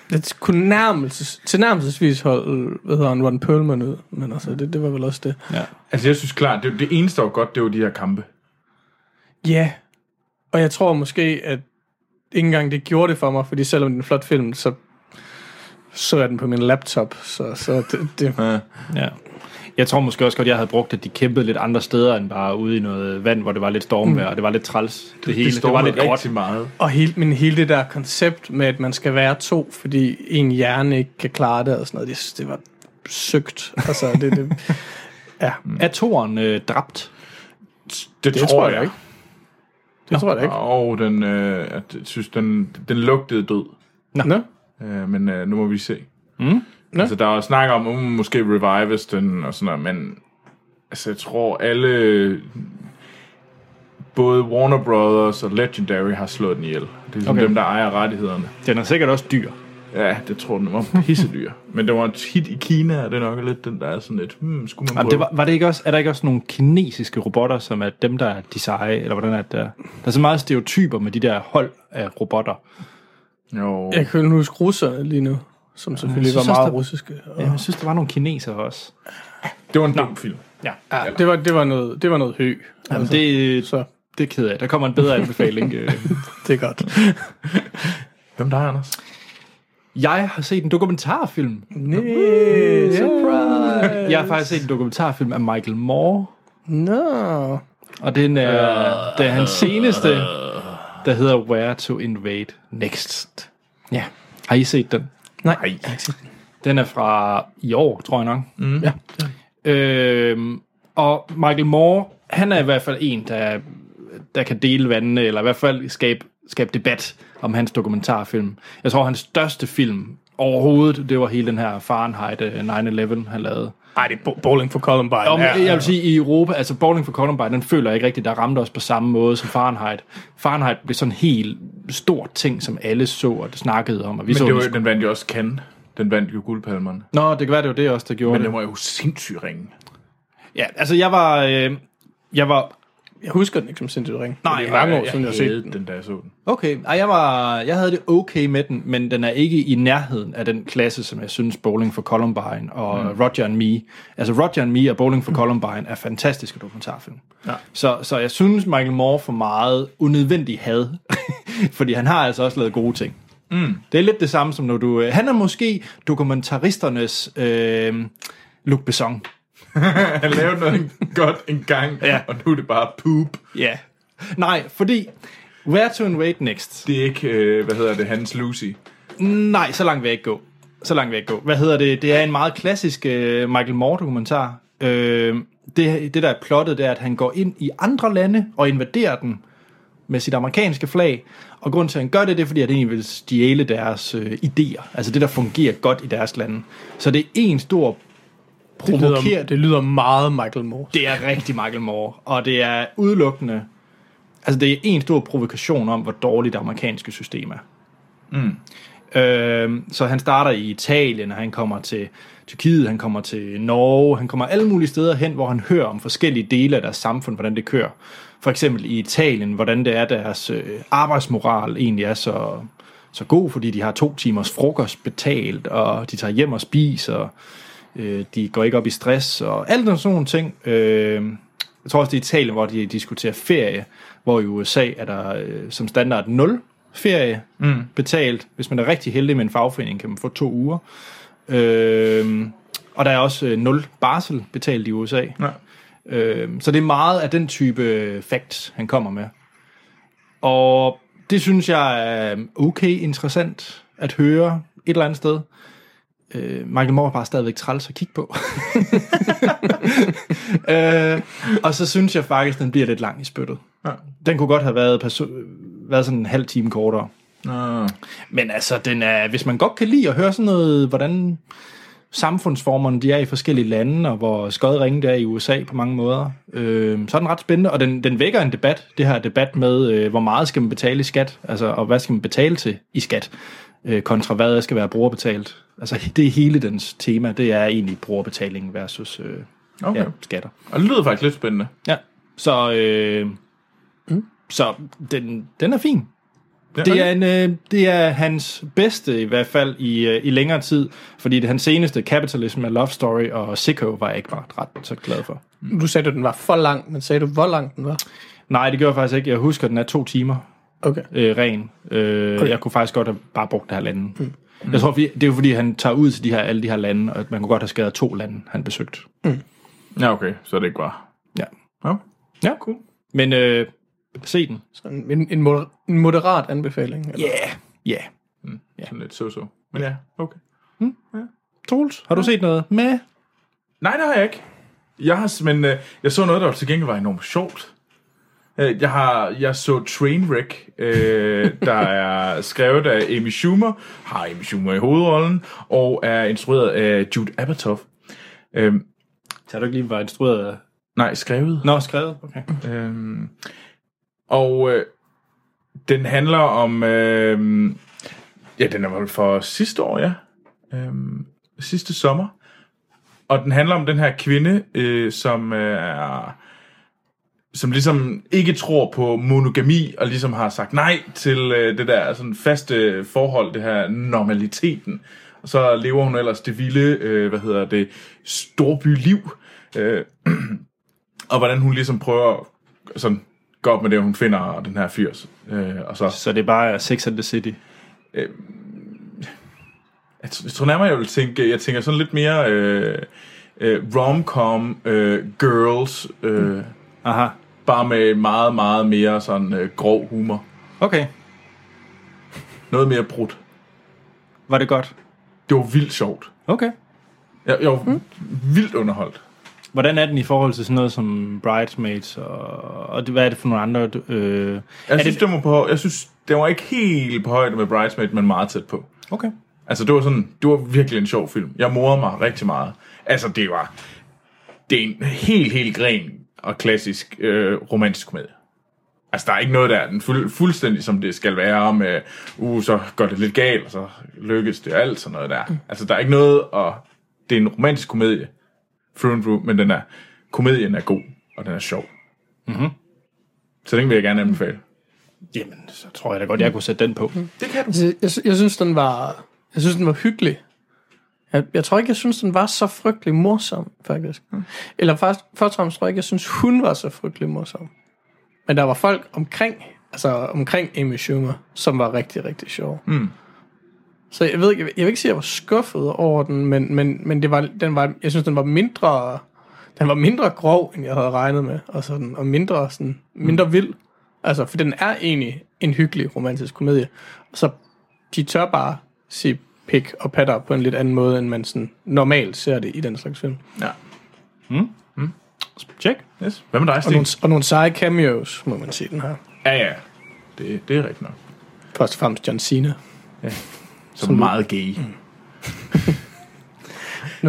Det kunne tilnærmelsesvis holde, hvad hedder han, Ron Perlman ud. Men altså, det var vel også det. Ja. Altså, jeg synes klart, det eneste, der var godt, det var de her kampe. Ja, og jeg tror måske, at ikke engang det gjorde det for mig, fordi selvom det er en flot film, så er den på min laptop, så det. Ja. Jeg tror måske også godt, jeg havde brugt, at de kæmpede lidt andre steder, end bare ude i noget vand, hvor det var lidt stormvejr, og det var lidt træls. Det var lidt rigtig meget. Og hele det der koncept med, at man skal være 2, fordi en hjerne ikke kan klare det, og sådan noget, det var søgt. Altså, Ja. Er toren dræbt? Det tror jeg ikke. Det tror jeg ikke. Og den, jeg synes, den lugtede død. Nå. Men nu må vi se. Mm. Altså, der er snak om, måske revives den og sådan noget, men altså, jeg tror alle... Både Warner Brothers og Legendary har slået den ihjel. Det er ligesom dem, der ejer rettighederne. Den er sikkert også dyr. Ja, det tror den var pissedyr. Men det var et hit i Kina, og det er nok lidt den, der er sådan lidt, skulle man prøve. Det var det ikke også, er der ikke også nogle kinesiske robotter, som er dem, der er de seje, eller hvordan er det der? Der er så meget stereotyper med de der hold af robotter. Jo. Jeg kan huske russerne lige nu, som selvfølgelig var meget russiske. Og... Ja, jeg synes, der var nogle kinesere også. Det var en dum film. Ja, det var noget høj. Jamen, altså, det er ked af. Der kommer en bedre anbefaling. Det er godt. Hvem der er, Anders? Jeg har set en dokumentarfilm. Næh, surprise! Jeg har faktisk set en dokumentarfilm af Michael Moore. No. Og den er hans seneste, der hedder Where to Invade Next. Ja. Har I set den? Nej, jeg har ikke set den. Den er fra i år, tror jeg nok. Mm. Ja. Og Michael Moore, han er i hvert fald en, der kan dele vandene, eller i hvert fald skabe debat om hans dokumentarfilm. Jeg tror, hans største film overhovedet, det var hele den her Fahrenheit 9/11, han lavede. Nej, det er Bowling for Columbine. Jeg vil sige, i Europa, altså Bowling for Columbine, den føler jeg ikke rigtigt, der ramte os på samme måde som Fahrenheit. Fahrenheit blev sådan en helt stor ting, som alle så og snakkede om. Og vi den vandt jo også Cannes. Den vandt jo guldpalmerne. Nå, det kan være, det var det også, der gjorde det. Men den var jo sindssygt ringe. Ja, altså jeg husker den ikke som sindssygt ringe. Nej, det er mange år siden, jeg havde set den, da jeg så den. Okay, jeg havde det okay med den, men den er ikke i nærheden af den klasse, som jeg synes, Bowling for Columbine og Roger and Me. Altså Roger and Me og Bowling for Columbine er fantastiske dokumentarfilm. Ja. Så jeg synes, Michael Moore for meget unødvendigt had, fordi han har altså også lavet gode ting. Mm. Det er lidt det samme som når du... Han er måske dokumentaristernes Luc Besson. Han lavede noget godt en gang, og nu er det bare poop. Ja. Nej, fordi Where to Invade Next... Det er ikke, Hans Lucy? Nej, så langt vil jeg ikke gå. Det er en meget klassisk Michael Moore-dokumentar. Det, der er plottet, det er, at han går ind i andre lande og invaderer dem med sit amerikanske flag, og grunden til, at han gør det, det er, fordi han egentlig vil stjæle deres idéer, altså det, der fungerer godt i deres lande. Så det er en stor provokeret... Det lyder meget Michael Moore. Det er rigtig Michael Moore, og det er udelukkende... Altså, det er en stor provokation om, hvor dårligt det amerikanske system er. Mm. Så han starter i Italien, og han kommer til Tyrkiet, han kommer til Norge, han kommer alle mulige steder hen, hvor han hører om forskellige dele af deres samfund, hvordan det kører. For eksempel i Italien, hvordan det er, deres arbejdsmoral egentlig er så god, fordi de har 2 timers frokost betalt, og de tager hjem og spiser, de går ikke op i stress, og alle sådan nogle ting. Jeg tror også, det er Italien, hvor de diskuterer ferie, hvor i USA er der som standard 0 ferie betalt. Hvis man er rigtig heldig med en fagforening, kan man få 2 uger. Og der er også 0 barsel betalt i USA. Ja. Så det er meget af den type facts, han kommer med. Og det synes jeg er okay interessant at høre et eller andet sted. Michael Moore er bare stadigvæk træls at kigge på. Og så synes jeg faktisk, den bliver lidt lang i spyttet. Ja. Den kunne godt have været sådan en halv time kortere. Ja. Men altså, den er, hvis man godt kan lide at høre sådan noget, hvordan... samfundsformerne, de er i forskellige lande, og hvor skøjet ringe der er i USA på mange måder. Så er den ret spændende, og den vækker en debat, det her debat med, hvor meget skal man betale i skat, altså, og hvad skal man betale til i skat, kontra hvad der skal være brugerbetalt. Altså, det er hele dens tema, det er egentlig brugerbetaling versus skatter. Og det lyder faktisk lidt spændende. Ja, så den er fin. Det er hans bedste, i hvert fald i længere tid, fordi det hans seneste, Capitalism and Love Story og Sicko, var jeg ikke bare ret så glad for. Du sagde, at den var for lang, men sagde du, hvor lang den var? Nej, det gjorde jeg faktisk ikke. Jeg husker, at den er 2 timer. Okay. Ren. Jeg kunne faktisk godt have bare brugt det her lande. Mm. Jeg tror, det er jo fordi, han tager ud til alle de her lande, og man kunne godt have skrevet 2 lande, han besøgt. Mm. Ja, okay. Så er det ikke bare... Ja, cool. Men... se den. En moderat anbefaling? Ja. Sådan lidt så. Men ja, okay. Troels, har du set noget med? Nej, det har jeg ikke. Yes, men jeg så noget, der til gengæld var enormt sjovt. Jeg så Trainwreck, der er skrevet af Amy Schumer, har Amy Schumer i hovedrollen, og er instrueret af Judd Apatow. Så har du ikke lige været instrueret af... Nej, skrevet. Nå, skrevet, okay. Den handler om... den er vel for sidste år, ja. Sidste sommer. Og den handler om den her kvinde, som ligesom ikke tror på monogami, og ligesom har sagt nej til det der sådan faste forhold, det her normaliteten. Og så lever hun ellers det vilde, storbyliv, og hvordan hun ligesom prøver sådan, gå op med det, hun finder, og den her fyr. Så det er bare Sex and the City? Jeg tror nærmere, jeg tænker sådan lidt mere rom-com, girls, Aha. Bare med meget, meget mere sådan grov humor. Okay. Noget mere brudt. Var det godt? Det var vildt sjovt. Okay. Jeg var vildt underholdt. Hvordan er den i forhold til sådan noget som Bridesmaids, og hvad er det for nogle andre? Jeg synes, det var ikke helt på højde med Bridesmaids, men meget tæt på. Okay. Altså, det var virkelig en sjov film. Jeg morede mig rigtig meget. Altså, det er en helt, helt ren og klassisk romantisk komedie. Altså, der er ikke noget, der er den fuldstændig, som det skal være med, så går det lidt galt, og så lykkes det alt, sådan noget der. Altså, der er ikke noget, og det er en romantisk komedie, men komedien er god, og den er sjov. Mm-hmm. Så den vil jeg gerne anbefale. Jamen, så tror jeg da godt, jeg kunne sætte den på. Mm. Det kan du. Jeg synes, den var hyggelig. Jeg tror ikke, jeg synes, den var så frygtelig morsom, faktisk. Mm. Eller først og fremmest tror jeg ikke, jeg synes, hun var så frygtelig morsom. Men der var folk omkring Amy Schumer, som var rigtig, rigtig sjov. Mm. Så jeg vil ikke sige, at jeg var skuffet over den, men jeg synes, den var mindre grov, end jeg havde regnet med, og mindre vild. Altså, for den er egentlig en hyggelig romantisk komedie. Så de tør bare sige pik og patter på en lidt anden måde, end man sådan normalt ser det i den slags film. Ja. Mm. Mm. Check. Yes. Hvad med dig, Sten? Og nogle seje cameos, må man sige, den her. Ja. Det er rigtigt nok. Først og fremmest John Cena. Ja. Som meget gay. Mm.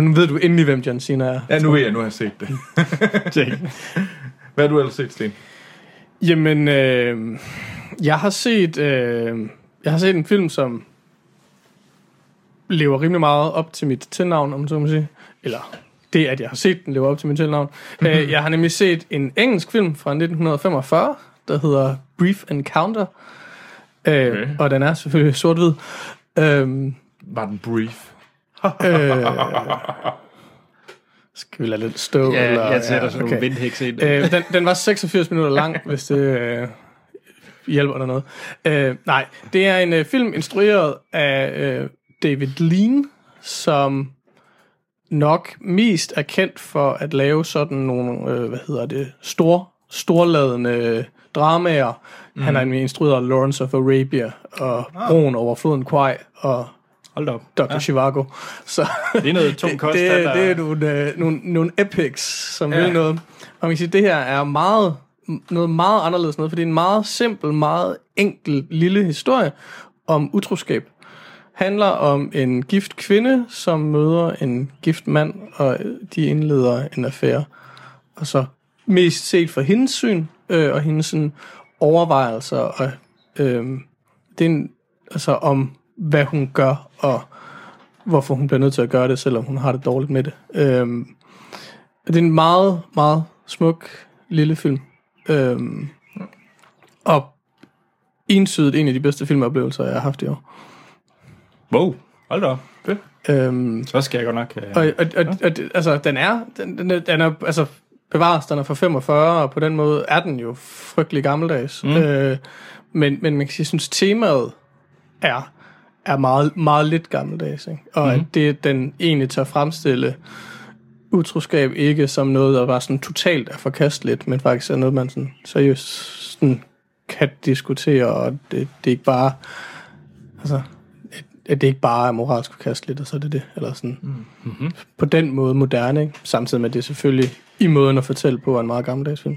Nu ved du endelig, hvem John Cena er. Ja, nu ved jeg, nu har jeg set det. Hvad har du ellers set, Sten? Jamen, jeg har set en film, som lever rimelig meget op til mit tilnavn, om så må sige. Eller det, at jeg har set den, lever op til mit tilnavn. Jeg har nemlig set en engelsk film fra 1945, der hedder Brief Encounter. Okay. Og den er selvfølgelig sort-hvid. Var den brief? Skal vi lade lidt stå? Ja, eller, jeg sætter sådan nogle vindhækse ind. Den var 86 minutter lang, hvis det hjælper dig noget. Nej, det er en film instrueret af David Lean, som nok mest er kendt for at lave sådan nogle, storladende dramaer. Mm. Han er instrueret af Lawrence of Arabia og Broen over floden Kwai og Dr. Zhivago. Så det er noget tung kost. Det er nogle epics, som vil noget. Og man kan sige, det her er noget meget anderledes noget, for det er en meget simpel, meget enkel lille historie om utroskab. Handler om en gift kvinde, som møder en gift mand, og de indleder en affære. Og så mest set for hendes syn og hendes sådan overvejelser og det er om hvad hun gør og hvorfor hun bliver nødt til at gøre det, selvom hun har det dårligt med det. Det er en meget, meget smuk lille film og entydigt en af de bedste filmoplevelser jeg har haft i år. Wow, hold da op. Så skal jeg godt nok. Den er bevares, den er fra 45, og på den måde er den jo frygtelig gammeldags. Mm. Men man kan sige, jeg synes, temaet er meget, meget lidt gammeldags. Ikke? Og at det, den egentlig tør fremstille utroskab ikke som noget, der bare sådan totalt er forkasteligt, men faktisk er noget, man sådan seriøst sådan kan diskutere, og det er ikke bare... Altså, at det ikke bare er moralsk forkasteligt, og så er det det, eller sådan. Mm-hmm. På den måde moderne, ikke? Samtidig med det selvfølgelig i måden at fortælle på, er en meget gammeldags film.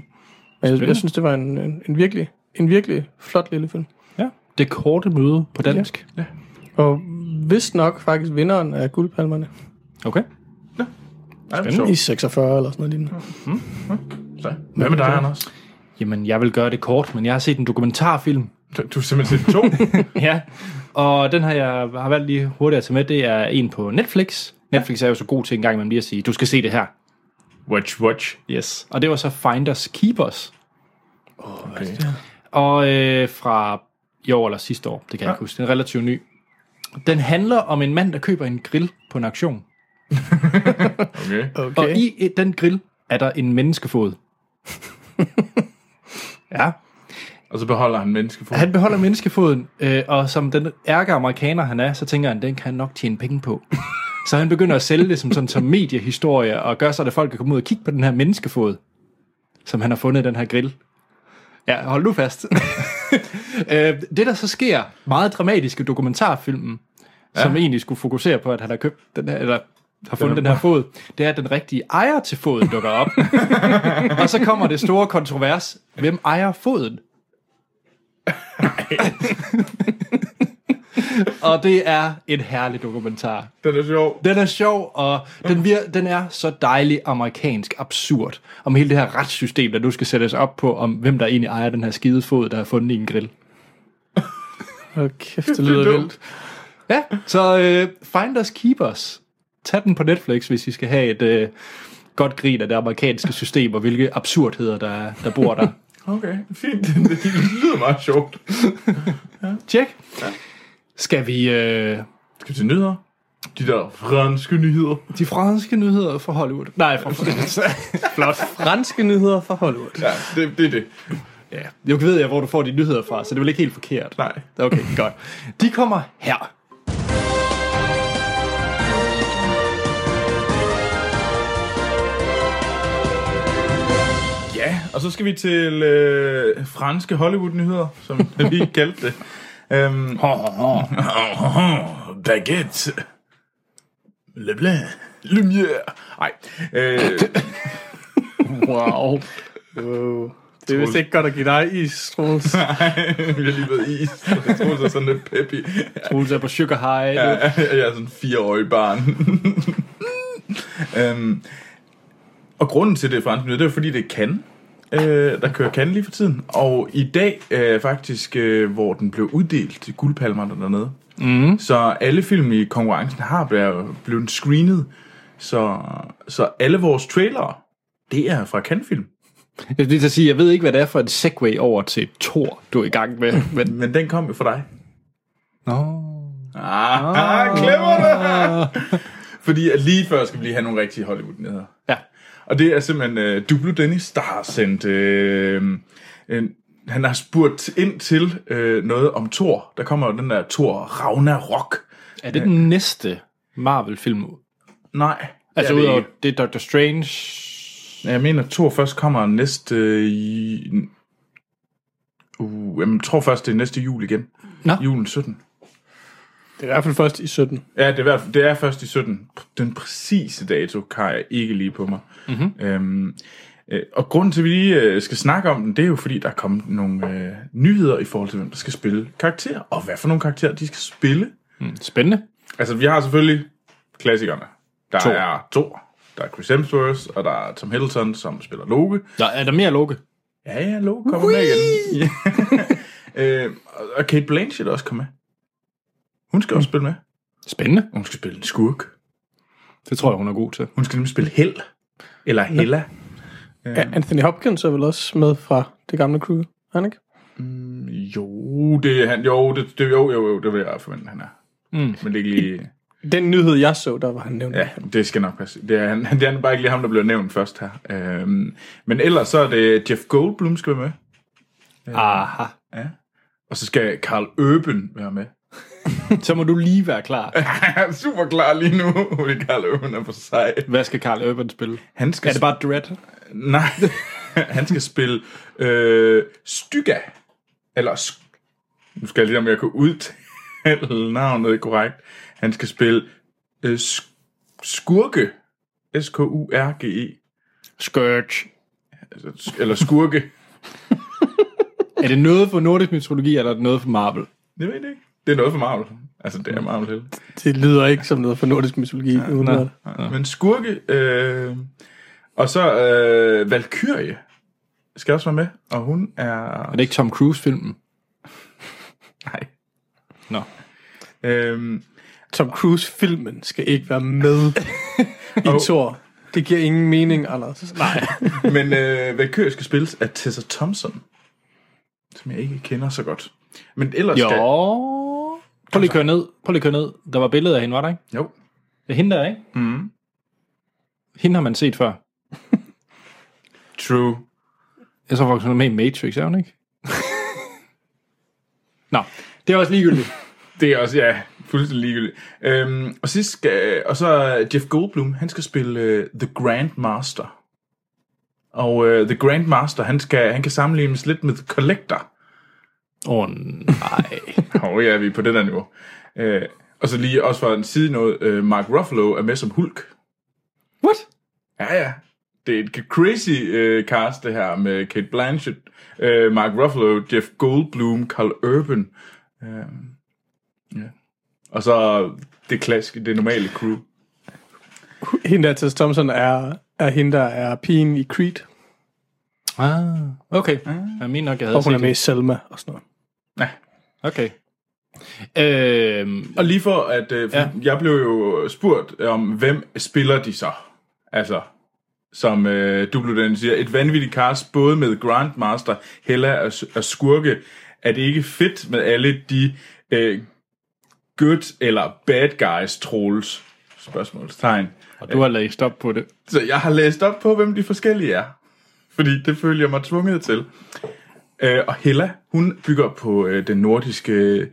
Men jeg synes, det var en virkelig flot lille film. Ja, Det korte møde på dansk. Ja. Ja. Og vist nok faktisk vinderen af guldpalmerne. Okay. Ja. Spændende. I 46 eller sådan noget lignende. Mm-hmm. Mm-hmm. Så. Hvad med dig, Anders? Jamen, jeg vil gøre det kort, men jeg har set en dokumentarfilm. Du har simpelthen set 2? Ja, og den har jeg valgt lige hurtigt at tage med. Det er en på Netflix. Netflix er jo så god til en gang imellem lige at sige, du skal se det her. Watch. Yes. Og det var så Finders Keepers. Okay. Og fra i år eller sidste år, det kan jeg ikke huske. Den er relativt ny. Den handler om en mand, der køber en grill på en auktion. Okay. Og i den grill er der en menneskefod. Ja. Og så beholder han menneskefoden. Han beholder menneskefoden, og som den ærkeamerikaner han er, så tænker han, den kan han nok tjene penge på. Så han begynder at sælge det som mediehistorie, og gør så, at folk kan komme ud og kigge på den her menneskefod, som han har fundet i den her grill. Ja, hold nu fast. Det, der så sker, meget dramatiske dokumentarfilmen, som egentlig skulle fokusere på, at han har købt den her, eller har fundet den her fod, det er, at den rigtige ejer til foden dukker op. Og så kommer det store kontrovers. Hvem ejer foden? Og det er en herlig dokumentar. Den er sjov, og den er så dejlig amerikansk absurd. Om hele det her retssystem, der nu skal sættes op på, om hvem der egentlig ejer den her skide fod, der er fundet i en grill. Åh, kæft, det lyder vildt. Ja, så Finders Keepers. Tag den på Netflix, hvis I skal have et godt grin af det amerikanske system, og hvilke absurdheder, der bor der. Okay, fint. Det lyder meget sjovt. Tjek. Ja. Skal vi til nyheder? De franske nyheder fra Hollywood. Nej, fra Flot. Franske nyheder fra Hollywood. Ja, det er det. Ja. Jeg ved, hvor du får de nyheder fra, så det er vel ikke helt forkert. Nej. Okay, godt. De kommer her. Ja, og så skal vi til franske Hollywood-nyheder, som vi lige kaldte det. Baguette. Le bleu. Lumière. Ej. Wow. Det er vist ikke godt at give dig is, Troels. Nej, vi har lige været is. Troels er sådan lidt peppy. Troels er på sugar high. Ja, jeg er sådan en 4-årig barn. Og grunden til det franske nyhed, det er fordi det kan. Der kører kan lige for tiden. Og i dag faktisk, hvor den blev uddelt til guldpalmerne dernede. Mm. Så alle film i konkurrencen har blevet screenet. Så alle vores trailere, det er fra Cannes-film. Jeg vil sige, jeg ved ikke, hvad det er for en segway over til Thor, du er i gang med. Men den kom jo fra dig. Nå. Klemmer det! Fordi lige før skal vi lige have nogle rigtige Hollywood-nyheder. Ja. Og det er simpelthen Dublo Dennis, der har sendt... han har spurgt ind til noget om Thor. Der kommer jo den der Thor Ragnarok. Er det den næste Marvel-film? Nej. Altså udover det Doctor Strange? Jeg mener, Thor først kommer næste... jeg tror først, det er næste jul igen. Nå? Julen 17. Det er i hvert fald først i 17. Ja, det er først i 17. Den præcise dato kan jeg ikke lige på mig. Mm-hmm. Og grunden til, at vi lige skal snakke om den, det er jo fordi, der er kommet nogle nyheder i forhold til, hvem der skal spille karakterer, og hvad for nogle karakterer, de skal spille. Mm, spændende. Altså, vi har selvfølgelig klassikerne. Der er Thor, der er Chris Hemsworth, og der er Tom Hiddleston, som spiller Loke. Er der mere Loke? Ja, Loke kommer med igen. Og Cate Blanchett også kommer med. Hun skal også spille med. Spændende. Hun skal spille en skurk. Det tror jeg, hun er god til. Hun skal nemlig spille Hel. Eller Hella. Ja, Anthony Hopkins er vel også med fra det gamle crew, han ikke? Jo, det vil jeg forvente, han er. Mm. Men det ikke lige... Den nyhed, jeg så, der var han nævnt. Ja, det skal nok passe. Det er bare ikke lige ham, der blev nævnt først her. Men ellers så er det Jeff Goldblum skal være med. Aha. Ja. Og så skal Carl Urban være med. Så må du lige være klar. Super klar lige nu. Carl Urban er for sej. Hvad skal Carl Urban spille? Er det bare Dread? Nej. Han skal spille Styga. Eller nu skal jeg lige om jeg kan ud. navnet korrekt. Han skal spille skurke. Skurge. Skurge. Eller skurke. Er det noget for nordisk mytologi, eller er det noget for Marvel? Det ved jeg ikke. Det er noget for Marvel. Altså, det er Marvel hele. Det lyder ikke som noget for nordisk mytologi. Ja, nej. Men skurke... og så Valkyrie skal også være med, og hun er... Er det ikke Tom Cruise-filmen? Nej. Nå. Tom Cruise-filmen skal ikke være med i Thor. Det giver ingen mening, Anders. Nej. Men Valkyrie skal spilles af Tessa Thompson, som jeg ikke kender så godt. Men ellers jo. Skal... Jo. Prøv lige at køre ned. Der var billeder af hende, var der ikke? Jo. Det er hende der, ikke? Mhm. Hende har man set før. True. Jeg så faktisk, hun er med i Matrix, er hun ikke? Nå, det er også ligegyldigt. Det er også, ja, fuldstændig ligegyldigt. Og sidst skal, og så Jeff Goldblum, han skal spille The Grandmaster. Og The Grandmaster, han kan sammenlignes lidt med The Collector. Nej. Ja, vi er på det der niveau. Og så lige også fra den side noget, Mark Ruffalo er med som Hulk. What? Ja. Det er et crazy cast, det her med Cate Blanchett, Mark Ruffalo, Jeff Goldblum, Carl Urban. Yeah. Og så det klassiske, det normale crew. Hende der, Tess Thompson, er hende, der er pigen i Creed. Ah, okay. Jeg mener nok, jeg havde set. Og hun er med i Selma og sådan noget. Ja. Okay. Og lige for at jeg blev jo spurgt om hvem spiller de så, altså som Dublodden siger, et vanvittigt cast både med Grandmaster, Hella og skurke. Er det ikke fedt med alle de good eller bad guys, Troels? Spørgsmålstegn. Og du har læst op på det. Så jeg har læst op på hvem de forskellige er, fordi det føler jeg mig tvunget til. Og Hella, hun bygger på den nordiske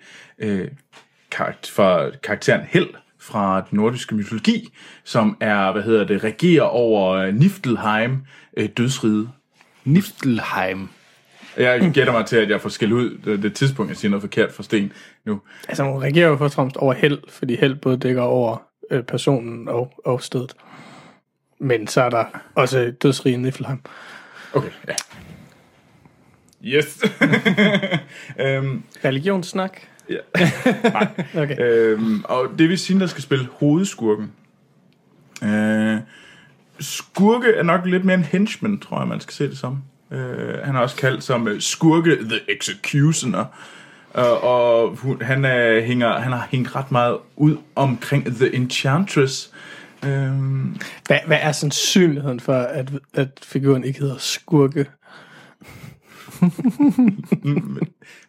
karakteren Hel fra den nordiske mytologi, som er, regerer over Niflheim, dødsriget. Niflheim. Jeg gætter mig til, at jeg får skæld ud det tidspunkt, jeg siger noget forkert for Sten nu. Altså, hun regerer jo først og fremmest over Hel, fordi Hel både dækker over personen og stedet. Men så er der også dødsriget Niflheim. Okay, ja. Yes. Religionssnak? Ja. Nej. Okay. Og det vil sige, der skal spille hovedskurken. Skurke er nok lidt mere en henchman, tror jeg, man skal se det som. Han er også kaldt som Skurke the Executioner. Og han har hængt ret meget ud omkring The Enchantress. Hvad er sandsynligheden for, at figuren ikke hedder Skurke?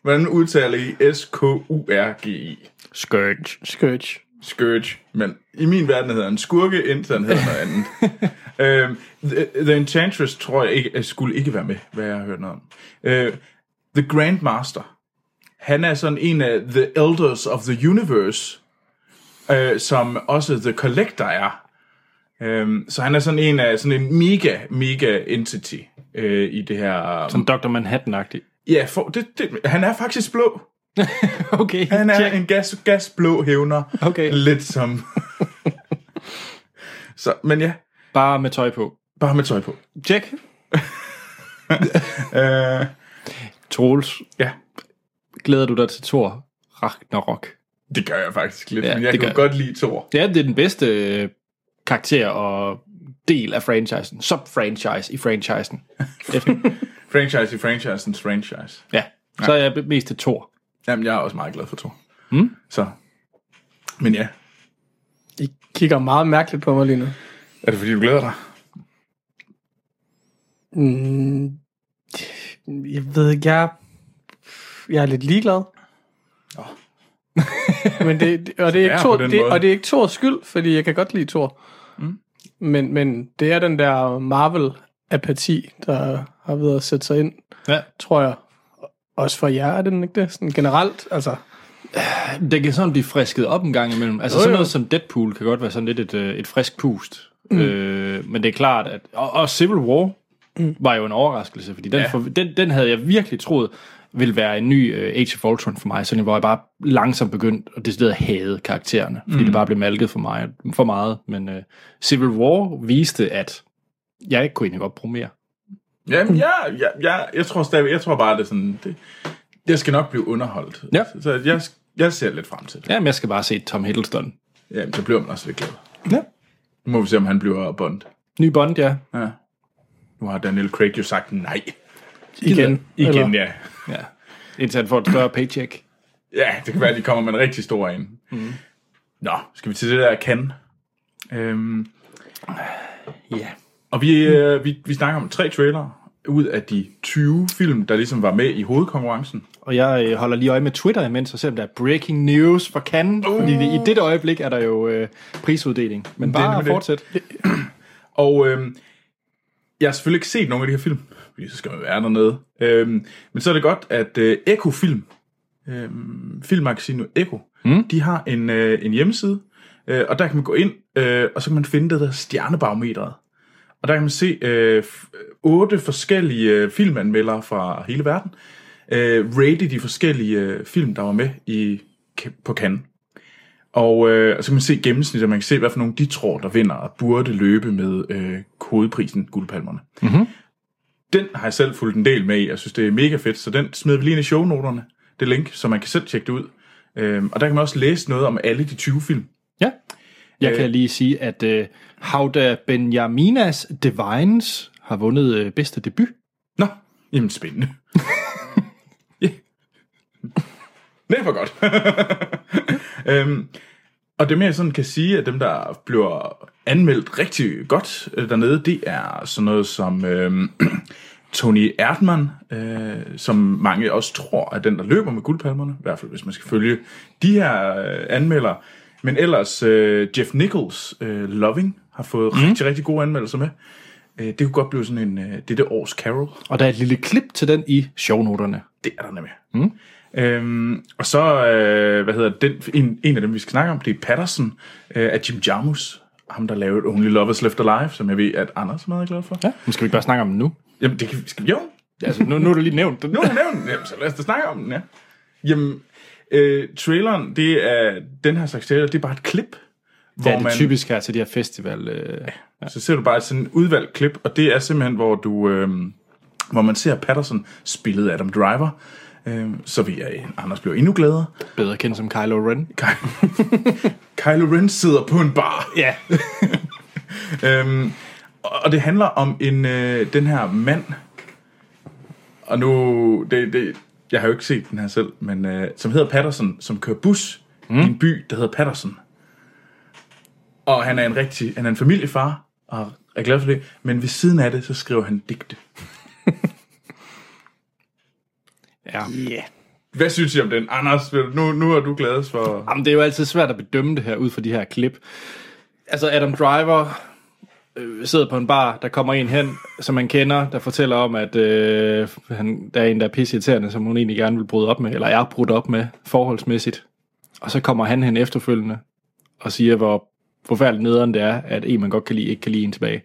Hvordan udtaler I S-K-U-R-G-E? Scourge. Men i min verden hedder han skurke, indtil han hedder noget andet. The Enchantress tror jeg ikke, skulle ikke være med, hvad jeg har hørt noget om. The Grandmaster. Han er sådan en af The Elders of the Universe, som også The Collector er. Så han er sådan en af sådan en mega, mega entity i det her... Som Dr. Manhattan-agtig? Ja, han er faktisk blå. Okay. Han er en gasblå hævner. Okay. Lidt som... Så, men ja. Bare med tøj på. Check. Troels. Ja. Glæder du dig til Thor Ragnarok? Det gør jeg faktisk lidt, men jeg kan godt lide Thor. Ja, det er den bedste... karakter og del af franchisen. Sub-franchise i franchisen. Franchise i franchisens franchise. Ja, så er jeg mest til Thor. Jamen, jeg er også meget glad for Thor. Mm? Så. Men ja. I kigger meget mærkeligt på mig lige nu. Er det, fordi du glæder dig? Jeg ved ikke, jeg er lidt ligeglad. Åh. Oh. Men det er ikke Thors skyld, fordi jeg kan godt lide Thor. Mm. Men det er den der Marvel-apati, der har ved at sætte sig ind, tror jeg. Også for jer er den ikke det? Sådan generelt, altså... Det kan sådan blive frisket op en gang imellem. Altså sådan noget som Deadpool kan godt være sådan lidt et frisk pust. Mm. Men det er klart, at... Og Civil War var jo en overraskelse, fordi den havde jeg virkelig troet... vil være en ny Age of Ultron for mig, sådan hvor jeg bare langsomt begyndt at decideret hade karaktererne, fordi det bare blev malket for mig for meget. Men Civil War viste, at jeg ikke kunne egentlig godt bruge mere. Jamen, jeg tror bare, det sådan, jeg skal nok blive underholdt. Ja. Så jeg ser lidt frem til det. Jamen, jeg skal bare se Tom Hiddleston. Jamen, så bliver man også lidt glad. Ja. Nu må vi se, om han bliver Bond. Ny Bond, ja. Nu har Daniel Craig jo sagt nej. Igen, ja. Indtil han får et større paycheck. Ja, det kan være, at de kommer med en rigtig stor en. Mm. Nå, skal vi til det der kan? Ja. Og vi snakker om 3 trailere ud af de 20 film, der ligesom var med i hovedkonkurrencen. Og jeg holder lige øje med Twitter imens, og selvom der er breaking news fra Cannes, fordi i dette øjeblik er der jo prisuddeling. Men bare fortsæt. Og jeg har selvfølgelig ikke set nogen af de her film, fordi så skal man være dernede. Men så er det godt, at Eko Film, filmmagasinet Eko, de har en hjemmeside, og der kan man gå ind, og så kan man finde det der stjernebarometeret. Og der kan man se 8 forskellige filmanmeldere fra hele verden rate de forskellige film, der var med på Cannes. Og så kan man se gennemsnit, og man kan se, hvad for nogle de tror, der vinder og burde løbe med hovedprisen, guldpalmerne. Mm-hmm. Den har jeg selv fulgt en del med i, og jeg synes, det er mega fedt. Så den smider vi lige ind i shownoterne, det link, så man kan selv tjekke det ud. Og der kan man også læse noget om alle de 20 film. Ja. Jeg kan lige sige, at Hauda Benjaminas Divines har vundet bedste debut. Nå, jamen spændende. Det er for godt. Og det mere sådan kan sige, at dem, der bliver anmeldt rigtig godt dernede, det er sådan noget som Tony Erdmann, som mange også tror er den, der løber med guldpalmerne. I hvert fald, hvis man skal følge de her anmeldere. Men ellers, Jeff Nichols Loving har fået rigtig, rigtig gode anmeldelser med. Det kunne godt blive sådan en dette års Carol. Og der er et lille klip til den i shownoterne. Det er der nemlig. Og så, en af dem, vi skal snakke om, det er Patterson af Jim Jarmusch. Ham, der lavede Only Lovers Left Alive, som jeg ved, at Anders er meget glad for. Ja, men skal vi ikke bare snakke om den nu? Jamen, det kan vi. Skal vi? Jo. Altså, nu er du lige nævnt den. Nu er du nævnt den. Jamen, så lad os da snakke om den, ja. Jamen, traileren, det er den her slags trailer, det er bare et klip. Hvor det er det typisk her til de her festival. Ja. Så ser du bare sådan et udvalgt klip, og det er simpelthen, hvor du, hvor man ser Patterson spillet Adam Driver. Så vi er Anders bliver endnu gladere. Bedre kendt som Kylo Ren. Kylo Ren sidder på en bar. Ja. Og det handler om en den her mand. Og nu jeg har jo ikke set den her selv, men som hedder Patterson, som kører bus i en by, der hedder Patterson. Og han er en familiefar og er glad for det, men ved siden af det så skriver han digte. Ja. Yeah. Hvad synes I om den? Anders, nu er du gladest for... Jamen, det er jo altid svært at bedømme det her ud fra de her klip. Altså, Adam Driver sidder på en bar, der kommer en hen, som man kender, der fortæller om, at der er en, der er pisseirriterende, som hun egentlig gerne vil bryde op med, eller er brudt op med, forholdsmæssigt. Og så kommer han hen efterfølgende og siger, hvor forfærdeligt nederen det er, at en, man godt kan lide, ikke kan lide en tilbage.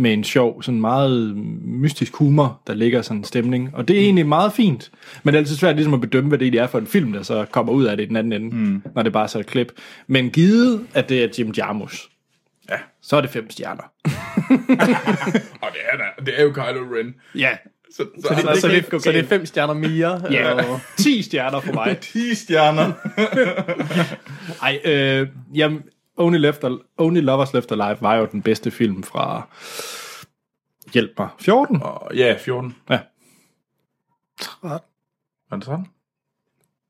Med en sjov, sådan meget mystisk humor, der ligger sådan en stemning. Og det er egentlig meget fint, men det er altid svært ligesom at bedømme, hvad det egentlig er for en film, der så kommer ud af det i den anden ende, når det bare så et klip. Men givet, at det er Jim Jarmusch, ja, så er det 5 stjerner. Og det er jo Kylo Ren. Ja, så det er 5 stjerner mere. Ja, eller... 10 stjerner for mig. 10 stjerner. Ej, jamen... Only Lovers Left Alive var jo den bedste film fra, hjælp mig, 14? Ja, 14. Ja. 13. Var det 13?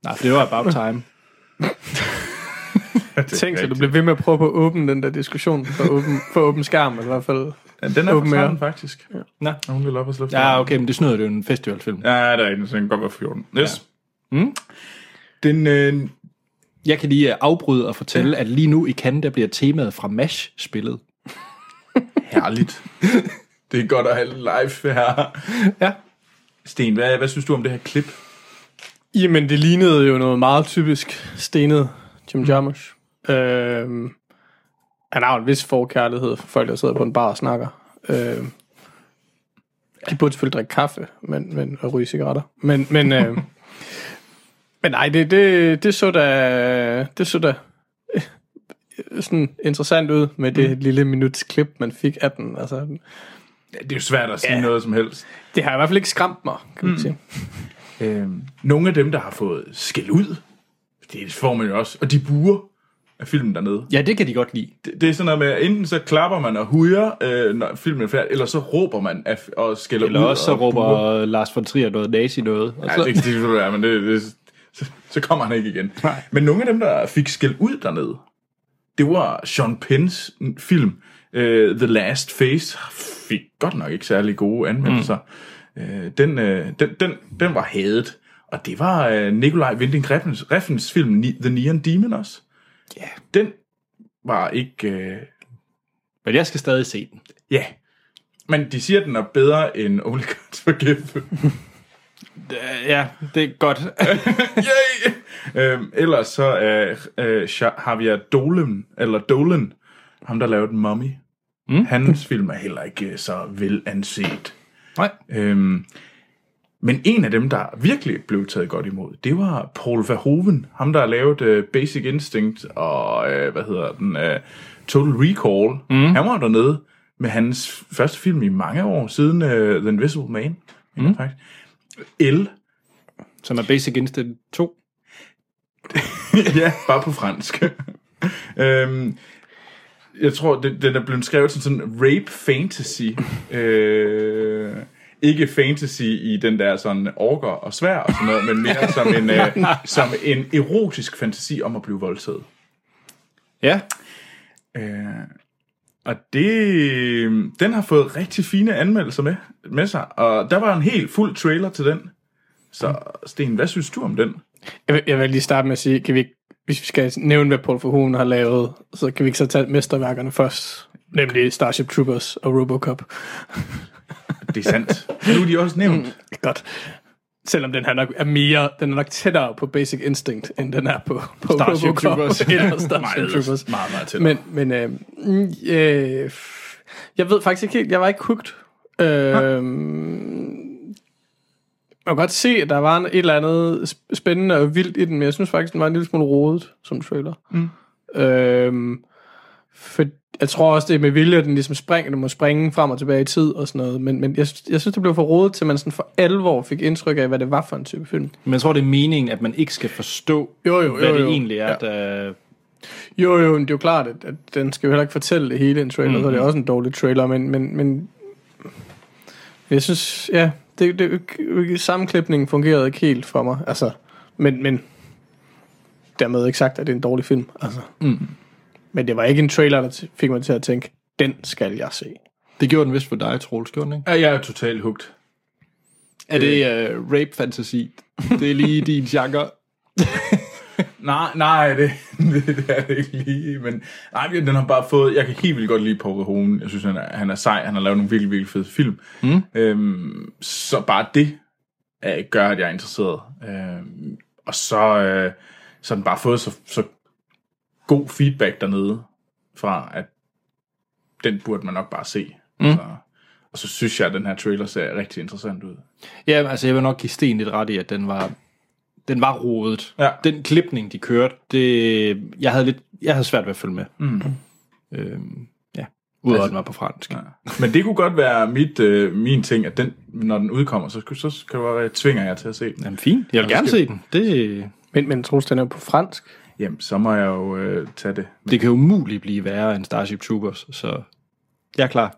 Nej, det var About Time. Tænk, så du blev ved med at prøve på at åbne den der diskussion på åben skærm, eller i hvert fald. Ja, den er for 13, faktisk. Ja. Only Lovers Left Alive. Ja, okay, men det snyder, det er jo en festivalfilm. Ja, der er en, så den kan godt være 14. Yes. Ja. Den... Jeg kan lige afbryde og fortælle, at lige nu i Cannes, der bliver temaet fra MASH spillet. Herligt. Det er godt at have live her. Ja. Sten, hvad synes du om det her klip? Jamen, det lignede jo noget meget typisk stenet Jim Jarmusch. Han har jo en vis forkærlighed for folk, der sidder på en bar og snakker. De burde selvfølgelig drikke kaffe og ryge cigaretter. Men nej, det så da sådan interessant ud med det lille minuts klip, man fik af den. Altså, ja, det er jo svært at sige noget som helst. Det har i hvert fald ikke skræmt mig, kan man sige. Nogle af dem, der har fået skæld ud, det får man jo også, og de buer af filmen dernede. Ja, det kan de godt lide. Det er sådan noget med, at enten så klapper man og hujer, når filmen er færdig, eller så råber man og skælder ud. Eller også så og råber Lars von Trier noget nazi noget. Og ja, så kommer han ikke igen. Nej. Men nogle af dem, der fik skæld ud dernede, det var Sean Penns film, The Last Face, fik godt nok ikke særlig gode anmeldelser. Den var hadet. Og det var Nikolaj Winding Refn's film The Neon Demon også. Ja, yeah. Den var ikke... Men jeg skal stadig se den. Ja, yeah. Men de siger, at den er bedre end Only God's Forgive. Ja, det er godt. Ellers så er Javier Dolan, ham der lavede Mummy. Hans film er heller ikke så velanset. Nej. Men en af dem, der virkelig blev taget godt imod, det var Paul Verhoeven. Ham, der har lavet Basic Instinct og, Total Recall. Han var dernede med hans første film i mange år siden The Invisible Man. L. Som er Basic Instinct 2. Ja, bare på fransk. Jeg tror, den er blevet skrevet som sådan rape fantasy. Ikke fantasy i den der sådan orker og svær og sådan noget, men mere som en erotisk fantasi om at blive voldtaget. Ja. Og den har fået rigtig fine anmeldelser med sig, og der var en helt fuld trailer til den. Så Sten, hvad synes du om den? Jeg vil lige starte med at sige, hvis vi skal nævne, hvad Paul Verhoeven har lavet, så kan vi ikke så tage mesterværkerne først, nemlig Starship Troopers og Robocop. Det er sandt. Nu er de også nævnt. Godt. Selvom den her nok er mere, den er nok tættere på Basic Instinct, end den er på Starship Troopers. Starship Troopers. Meget, meget tættere. Men jeg ved faktisk ikke helt, jeg var ikke hooked. Man kan godt se, at der var et eller andet spændende og vildt i den, men jeg synes faktisk, den var en lille smule rodet som trailer. For jeg tror også, det er med vilje, at den ligesom springer, den må springe frem og tilbage i tid og sådan noget. Men jeg synes, det blev for rodet, til man sådan for alvor fik indtryk af, hvad det var for en type film. Men jeg tror, det er meningen, at man ikke skal forstå, hvad det egentlig er. Ja. Men det er jo klart, at den skal jo heller ikke fortælle det hele en trailer, så det er også en dårlig trailer. Men jeg synes, ja, sammenklipningen fungerede ikke helt for mig. Altså, men dermed ikke sagt, at det er en dårlig film. Altså. Men det var ikke en trailer, der fik mig til at tænke, den skal jeg se. Det gjorde den vist for dig, Troels, gjorde den ikke? Ja, jeg er totalt hugt. Er det rape-fantasi? Det er lige din genre? nej, det er det ikke lige. Men nej, den har bare fået... Jeg kan helt vildt godt lide Paul Verhoeven. Jeg synes, han er sej. Han har lavet nogle virkelig, virkelig fede film. Så bare det gør, at jeg er interesseret. Og så den bare fået så god feedback dernede fra, at den burde man nok bare se. Altså, og så synes jeg, at den her trailer ser rigtig interessant ud. Ja, altså jeg vil nok give Sten lidt ret i, at den var rodet. Ja. Den klipning, de kørte, det, jeg havde svært ved at følge med. Udover den var på fransk. Ja. Men det kunne godt være min ting, at den, når den udkommer, så tvinger jeg til at se den. Jamen fint, jeg vil gerne se den. Det... Men Troels, den er jo på fransk. Jamen, så må jeg jo tage det. Det kan jo umuligt blive værre end Starship Troopers, så jeg er klar.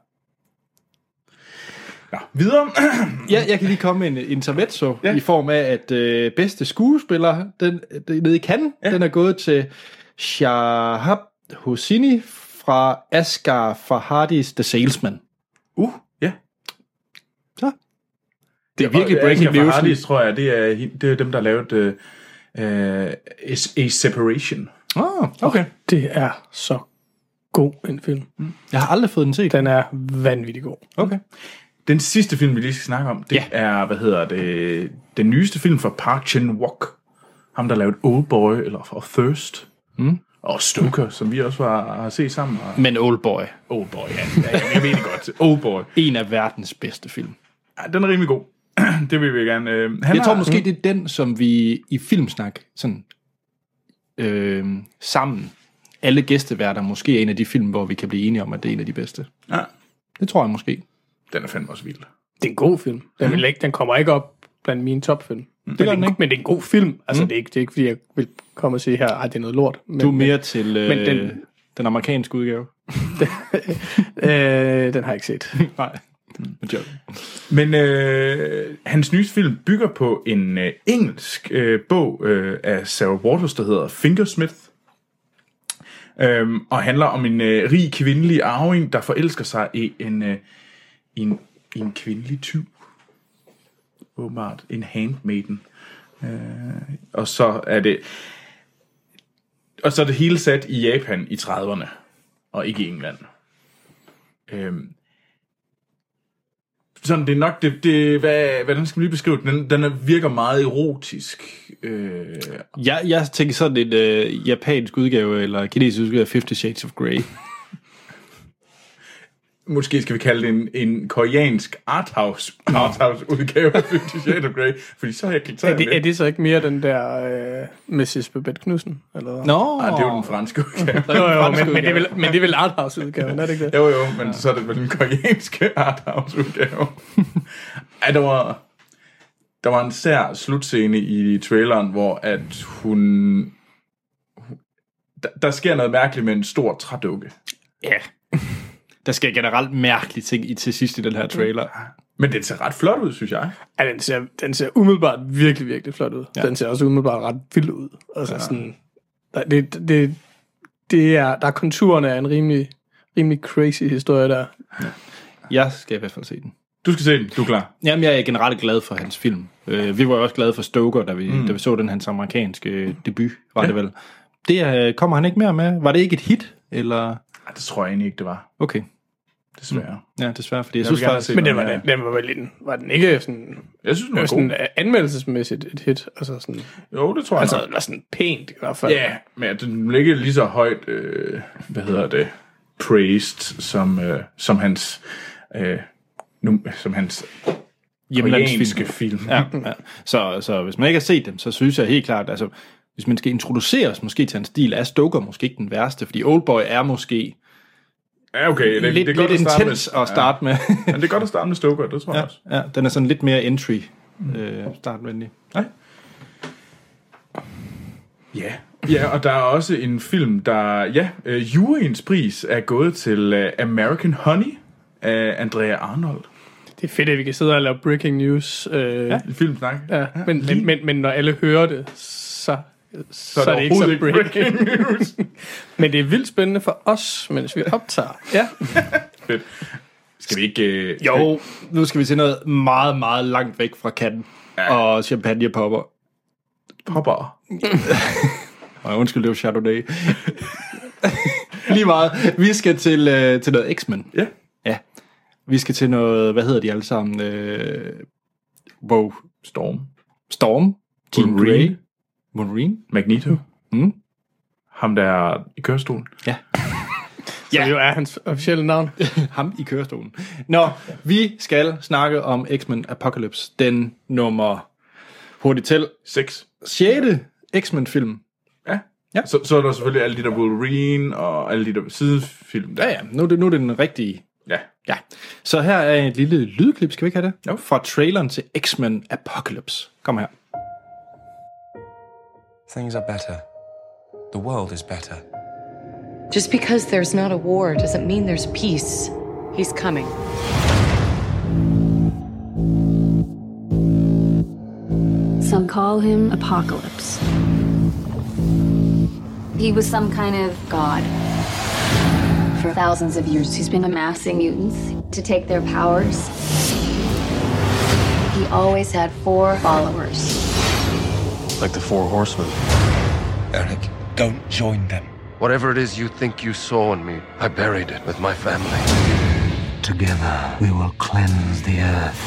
Ja, videre. Ja, jeg kan lige komme med en intermezzo i form af, at bedste skuespiller nede i Cannes, den er gået til Shahab Hosseini fra Asghar Farhadis The Salesman. Så. Det er virkelig breaking news. Asghar Farhadis, tror jeg, det er dem, der lavede... A Separation. Okay. Det er så god en film. Jeg har aldrig fået den set. Den er vanvittig god. Okay. Den sidste film, vi lige skal snakke om, det er, den nyeste film fra Park Chan-wook. Ham, der lavede Oldboy, eller Thirst. Og Stoker, som vi også har set sammen. Men Oldboy. Ja, jeg ved det godt. Oldboy. En af verdens bedste film. Ja, den er rimelig god. Det vil vi gerne. Jeg tror måske, det er den, som vi i Filmsnak sådan, sammen, alle gæsteværter, måske er en af de film, hvor vi kan blive enige om, at det er en af de bedste. Ja. Det tror jeg måske. Den er fandme også vild. Det er en god film. Den, vil ikke, den kommer ikke op blandt mine topfilm. Mm. Det gør den ikke. Men det er en god film. Altså, det er ikke, fordi jeg vil komme og sige her, at det er noget lort. Men, du er mere til den amerikanske udgave. Den har jeg ikke set. Nej. Men hans nyeste film bygger på en engelsk bog af Sarah Waters, der hedder Fingersmith, og handler om en rig kvindelig arving, der forelsker sig i en kvindelig tyv, åbenbart en handmaiden, og så er det hele sat i Japan i 30'erne og ikke i England. Sådan, det er nok det hvordan skal man lige beskrive den? Den virker meget erotisk. Jeg tænker sådan et japansk udgave eller kinesisk udgave af 50 Shades of Grey. Måske skal vi kalde det en koreansk arthouse udgave af 50 Shades of Grey, fordi så har jeg kigget det. Er det så ikke mere den der Mrs. Babette Knudsen? Eller? Nå, nej, det er jo den franske udgave. Men det er vel arthouse udgaven, er det ikke det? Jo, men ja. Så er det vel den koreanske arthouse udgave. Ej, der var en sær slutscene i traileren, hvor at hun... Der sker noget mærkeligt med en stor trædukke. Ja. Der sker generelt mærkelige ting til sidst i den her trailer. Men den ser ret flot ud, synes jeg. Ja, den ser umiddelbart virkelig, virkelig flot ud. Ja. Den ser også umiddelbart ret vild ud. Altså sådan, der er konturerne af en rimelig crazy historie der. Ja. Jeg skal i hvert fald se den. Du skal se den, du er klar. Jamen, jeg er generelt glad for hans film. Vi var jo også glade for Stoker, da vi så den hans amerikanske debut, var det vel. Det kommer han ikke mere med. Var det ikke et hit, eller... Nej, det tror jeg egentlig ikke, det var. Okay. Desværre. Ja, desværre, fordi jeg synes faktisk... Men den var ikke sådan... Jeg synes, den var sådan anmeldelsesmæssigt et hit. Altså sådan, jo, det tror jeg. Altså, det var sådan pænt i hvert fald. Ja, men den ligger lige så højt, praised, som hans... som hans... koreanske film. Ja. Så hvis man ikke har set dem, så synes jeg helt klart... Altså, hvis man skal introduceres måske til en stil, er Stoker måske ikke den værste, fordi Oldboy er måske lidt intens at starte med. Men det er godt at starte med Stoker, det tror jeg også. Ja, den er sådan lidt mere entry startvenlig. Ja, og der er også en film, der... Ja, juryens pris er gået til American Honey af Andrea Arnold. Det er fedt, at vi kan sidde og lave breaking news. Filmsnak. Ja, men når alle hører det, så er det ikke så breaking news. Men det er vildt spændende for os, mens vi optager. Ja. Fedt. Skal vi ikke... Jo, nu skal vi se noget meget, meget langt væk fra katten. Ja. Og champagne popper. Popper? Undskyld, det var Chardonnay. Lige meget. Vi skal til noget X-Men. Ja. Ja. Vi skal til noget... Hvad hedder de alle sammen? Storm. Jean Grey. Wolverine. Magneto. Mm. Ham, der er i kørestolen. Ja. Så det jo er hans officielle navn. Ham i kørestolen. Nå, vi skal snakke om X-Men Apocalypse. Den nummer... Hurtigt til. 6. 6. X-Men-film. Ja. Så er der selvfølgelig alle de der Wolverine og alle de der sidefilm. Der. Ja. Nu er det den rigtige... Ja. Så her er et lille lydklip, skal vi ikke have det? Jo. Fra traileren til X-Men Apocalypse. Kom her. Things are better. The world is better. Just because there's not a war doesn't mean there's peace. He's coming. Some call him Apocalypse. He was some kind of god. For thousands of years, he's been amassing mutants to take their powers. He always had 4 followers. Like the 4 horsemen. Eric, don't join them. Whatever it is you think you saw in me, I buried it with my family. Together, we will cleanse the earth.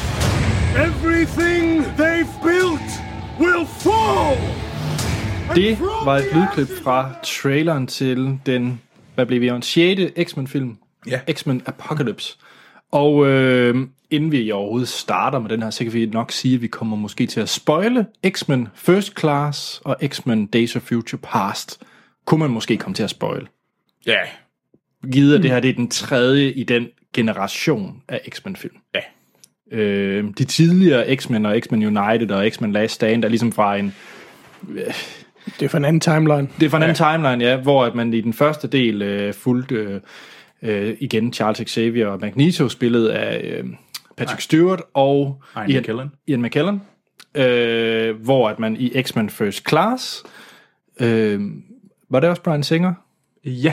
Everything they've built will fall! Det var et lydklip fra traileren til den, hvad blev vi om, 6. X-Men-film, X-Men Apocalypse. Og inden vi overhovedet starter med den her, så kan vi nok sige, at vi kommer måske til at spoile X-Men First Class og X-Men Days of Future Past. Kunne man måske komme til at spoile? Ja. Yeah. Gider det her, det er den tredje i den generation af X-Men-film. Ja. Yeah. De tidligere X-Men og X-Men United og X-Men Last Stand er ligesom fra en... Det er fra en anden timeline. Det er fra en anden timeline, ja, hvor at man i den første del fulgte... igen Charles Xavier og Magneto, spillet af Patrick Stewart og Ian McKellen. Hvor at man i X-Men First Class... var det også Bryan Singer? Ja.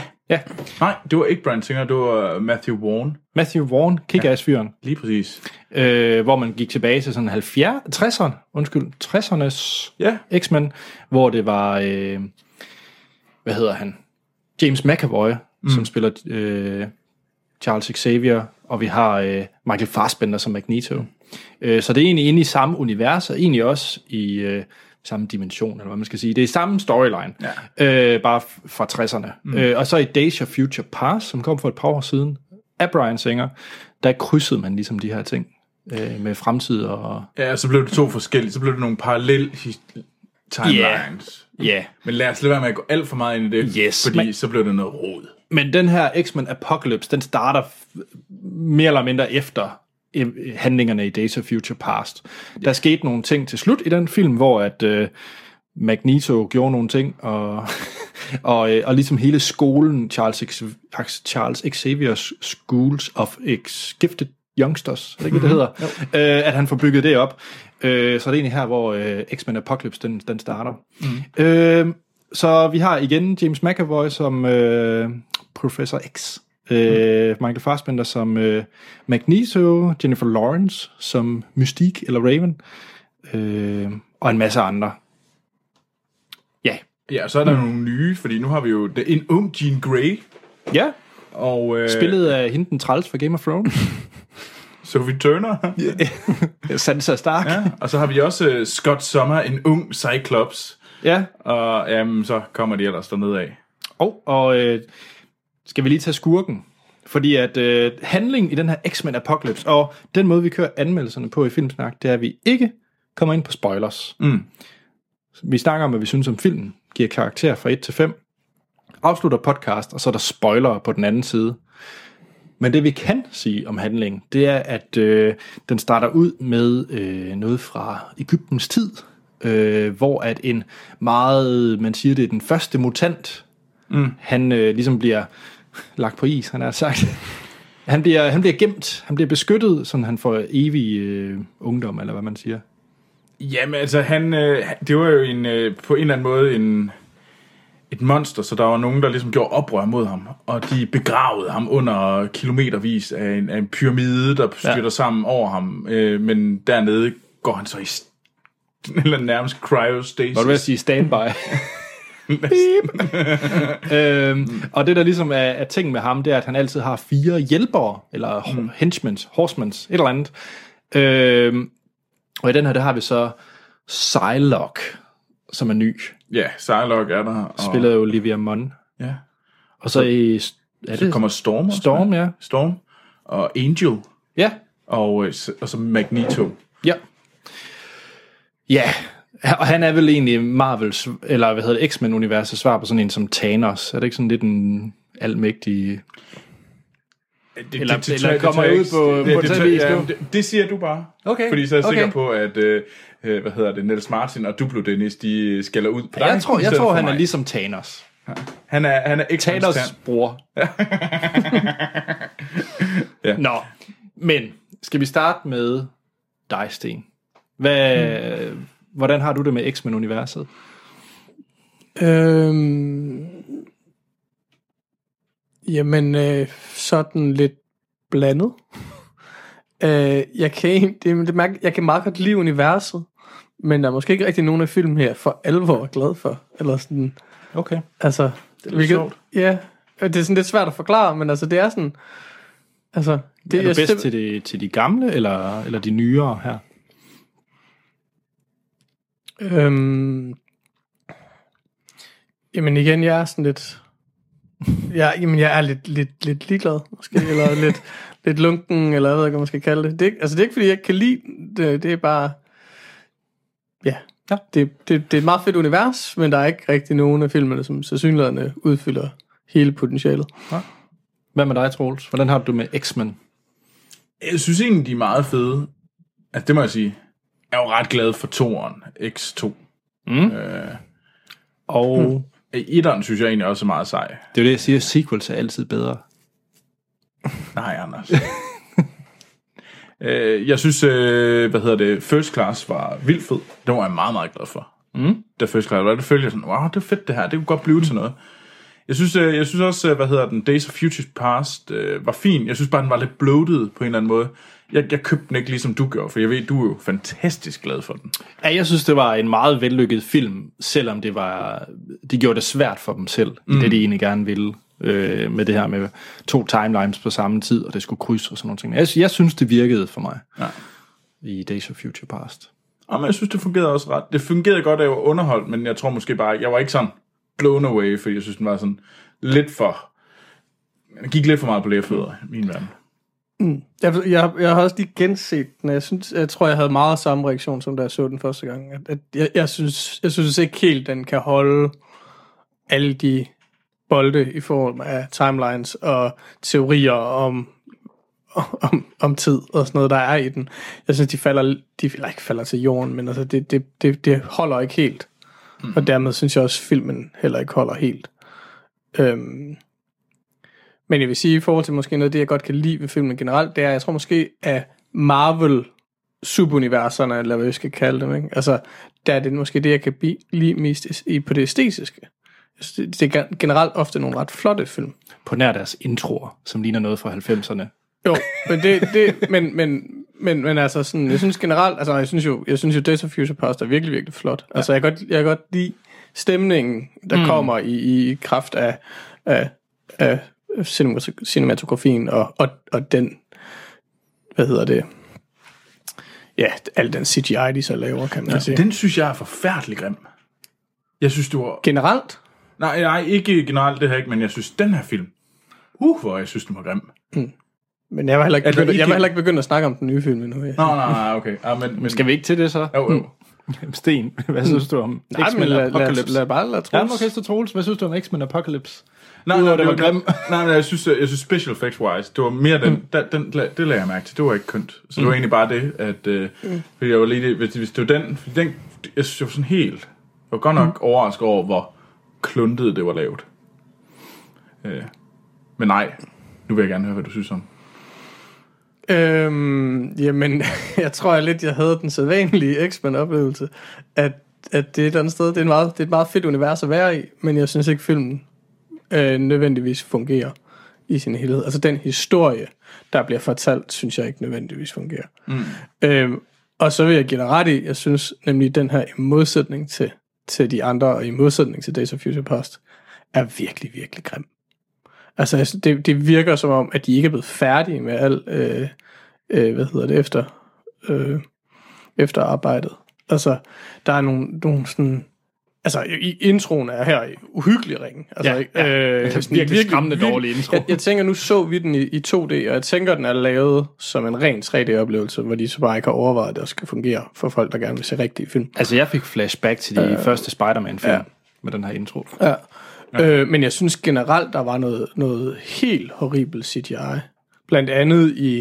Nej, det var ikke Bryan Singer, det var Matthew Vaughn. Matthew Vaughn, kick-ass-fyren. Ja, lige præcis. Hvor man gik tilbage til sådan 60'ernes X-Men, hvor det var... hvad hedder han? James McAvoy, som spiller Charles Xavier, og vi har Michael Fassbender som Magneto. Så det er egentlig inde i samme univers, og egentlig også i samme dimension, eller hvad man skal sige. Det er samme storyline, bare fra 60'erne. Og så i Days of Future Past, som kom for et par år siden, af Bryan Singer, der krydsede man ligesom de her ting med fremtid og... Ja, så blev det to forskellige, så blev det nogle parallelle timelines. Yeah. Men lad os lade være med at gå alt for meget ind i det, fordi så blev det noget rod. Men den her X-Men Apocalypse, den starter mere eller mindre efter handlingerne i Days of Future Past. Yeah. Der skete nogle ting til slut i den film, hvor at Magneto gjorde nogle ting, og ligesom hele skolen, Charles Xavier's Schools of Gifted Youngsters, er det ikke, det hedder? At han får bygget det op. Så det er egentlig her, hvor X-Men Apocalypse, den starter. Så vi har igen James McAvoy som Professor X. Michael Fassbender som Magneto. Jennifer Lawrence som Mystique eller Raven. Og en masse andre. Ja, så er der nogle nye, fordi nu har vi jo en ung Jean Grey. Ja, og, spillet af hende den træls fra Game of Thrones. Sophie Turner. Sansa Stark. Ja, og så har vi også Scott Sommer, en ung Cyclops. Ja. Og så kommer de ellers dernede af. Og skal vi lige tage skurken? Fordi at handlingen i den her X-Men Apocalypse, og den måde vi kører anmeldelserne på i Filmsnak, det er, at vi ikke kommer ind på spoilers. Vi snakker om, hvad vi synes om filmen, giver karakter fra 1 til 5, afslutter podcast, og så er der spoilere på den anden side. Men det vi kan sige om handlingen, det er, at den starter ud med noget fra Egyptens tid, hvor at en meget, man siger det er den første mutant, han ligesom bliver lagt på is, han er sagt. Han bliver gemt, han bliver beskyttet, sådan han får evig ungdom, eller hvad man siger. Jamen altså, det var jo på en eller anden måde et monster, så der var nogen, der ligesom gjorde oprør mod ham, og de begravede ham under kilometervis af en pyramide, der styrter sammen over ham, men dernede går han så i eller nærmest cryostasis. Var du ved at sige standby? Og det der ligesom er ting med ham, det er, at han altid har 4 hjælpere, eller henchmen, horsemans, et eller andet. Og i den her, der har vi så Psylocke, som er ny. Ja, Psylocke er der. Og... spiller Olivia Munn. Ja. Og så kommer Storm også. Storm. Og Angel. Ja. Og så Magneto. Ja. Ja, og han er vel egentlig Marvels, eller hvad hedder det, X-Men-universet svar på sådan en som Thanos. Er det ikke sådan lidt en almægtig... Eller kommer ud på... Det siger du bare. Okay. Fordi så er jeg sikker på, at... hvad hedder det, Niels Martin og Duplo Dennis, de skælder ud på dig. Jeg tror han er ligesom Thanos. Ja. Han er ikke Thanos' bror. Ja. Nå, men skal vi starte med dig, Sten? Hvordan har du det med X-Men-universet? Jamen, sådan lidt blandet. Jeg kan meget godt lide universet, men der er måske ikke rigtig nogen af filmen her for alvor glad for, eller sådan. Okay. Altså, det er lidt sjovt. Ja, det er sådan lidt svært at forklare, men altså det er sådan. Altså, det er du bedst til de gamle eller de nyere her. Jamen igen, jeg er sådan lidt. Jeg er lidt ligeglad måske, eller lidt lidt lunken, eller jeg ved ikke, hvad man skal kalde det. Det er ikke, fordi jeg ikke kan lide det. Det er bare... Ja, ja. Det er et meget fedt univers, men der er ikke rigtig nogen af filmene, som sandsynligvis udfylder hele potentialet. Ja. Hvad med dig, Troels? Hvordan har du med X-Men? Jeg synes egentlig, de er meget fede. Altså, det må jeg sige. Jeg er jo ret glad for toeren, X2. Mm. Og etteren synes jeg egentlig også er meget sej. Det er jo det, jeg siger. Sequels er altid bedre. Nej, Anders. Jeg synes, First Class var vildt fed. Det var jeg meget, meget glad for. Mm. Da First Class var, det følte jeg sådan, wow, det er fedt det her. Det kunne godt blive til noget. Jeg synes også, Days of Future Past var fin. Jeg synes bare, den var lidt bloated på en eller anden måde. Jeg købte den ikke ligesom du gjorde, for jeg ved, du er jo fantastisk glad for den. Ja, jeg synes, det var en meget vellykket film, selvom de gjorde det svært for dem selv, det de egentlig gerne ville, med det her med 2 timelines på samme tid, og det skulle krydse og sådan nogle ting. Jeg synes, det virkede for mig i Days of Future Past. Jamen, jeg synes, det fungerede også ret. Det fungerede godt, at jeg var underholdt, men jeg tror måske bare, jeg var ikke sådan blown away, fordi jeg synes, den var sådan lidt for... Den gik lidt for meget på læfødder, min verden. Jeg har også lige genset den. Jeg tror, jeg havde meget samme reaktion, som da jeg så den første gang. Jeg synes ikke helt, den kan holde alle de bolde i form af timelines og teorier om tid og sådan noget, der er i den. Jeg synes, de falder til jorden, men altså, det holder ikke helt. Mm. Og dermed synes jeg også, filmen heller ikke holder helt. Men jeg vil sige, i forhold til måske noget af det, jeg godt kan lide ved filmen generelt, det er, jeg tror måske, at Marvel-subuniverserne, eller hvad jeg skal kalde dem, ikke? Altså, der er det måske det, jeg kan lide mest på det æstetiske. Det er generelt ofte nogle ret flotte film. På nær deres introer, som ligner noget fra 90'erne. Jo, men men altså sådan, jeg synes generelt, altså jeg synes jo Days of Future Past er virkelig, virkelig flot. Ja. Altså jeg kan godt lide stemningen, der kommer i kraft af cinematografien og den, ja, al den CGI, de så laver, kan man sige. Den synes jeg er forfærdelig grim. Jeg synes, det var... Generelt? Nej, ikke generelt det her, ikke, men jeg synes, den her film, hvor jeg synes, den var grim. Mm. Men jeg var heller ikke begyndt at snakke om den nye film endnu. Nej, okay. Ja, men skal vi ikke til det så? Jo. Sten, hvad synes du om X-Men Apocalypse? Lad Troels. Ja, okay, Troels. Hvad synes du om X-Men Apocalypse? Nej, jeg synes special effects wise, det var mere det lagde jeg mærke til. Det var ikke kønt. Så det var egentlig bare det, at fordi jeg var lige, hvis det var den, jeg synes, jeg var sådan helt, jeg var godt nok overrasket over, hvor kluntet det var lavet. Men nej, nu vil jeg gerne høre, hvad du synes om. Jamen, jeg tror lidt, jeg havde den sædvanlige X-Men-oplevelse, at det er et eller andet sted, det er et meget fedt univers at være i, men jeg synes ikke, filmen nødvendigvis fungerer i sin helhed. Altså den historie, der bliver fortalt, synes jeg ikke nødvendigvis fungerer. Og så vil jeg give dig ret i, jeg synes nemlig, den her i modsætning til de andre, og i modsætning til Days of Future Past, er virkelig, virkelig grim. Altså, det virker som om, at de ikke er blevet færdige med alt, efter arbejdet. Altså, der er nogle sådan... Altså, introen er her i uhyggelig ringe. Altså, det er virkelig skræmmende dårlig intro. Jeg tænker, nu så vi den i 2D, og jeg tænker, den er lavet som en ren 3D-oplevelse, hvor de så bare ikke har overvejet, at det skal fungere for folk, der gerne vil se rigtige film. Altså, jeg fik flashback til de første Spider-Man-film med den her intro. Ja. Men jeg synes generelt, der var noget helt horribelt CGI. Blandt andet i...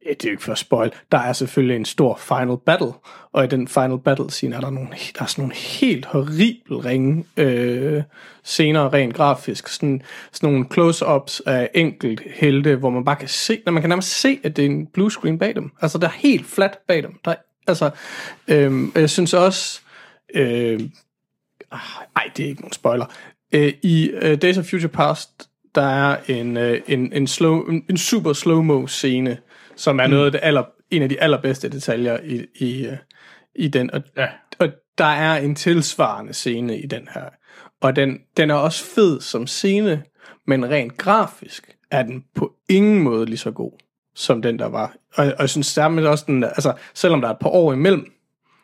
det er jo ikke for at spoil. Der er selvfølgelig en stor final battle, og i den final battle scene er der er sådan nogle helt horrible ringe scener, rent grafisk. Sådan nogle close-ups af enkelt helte, hvor man bare kan se... Når man kan nærmest se, at det er en blue screen bag dem. Altså, der er helt flat bag dem. Jeg synes også... det er ikke nogen spoiler... I Days of Future Past, der er en super slow-mo scene, som er noget af en af de allerbedste detaljer i den. Og der er en tilsvarende scene i den her. Og den er også fed som scene, men rent grafisk er den på ingen måde lige så god, som den der var. Og jeg synes dermed også, selvom der er et par år imellem,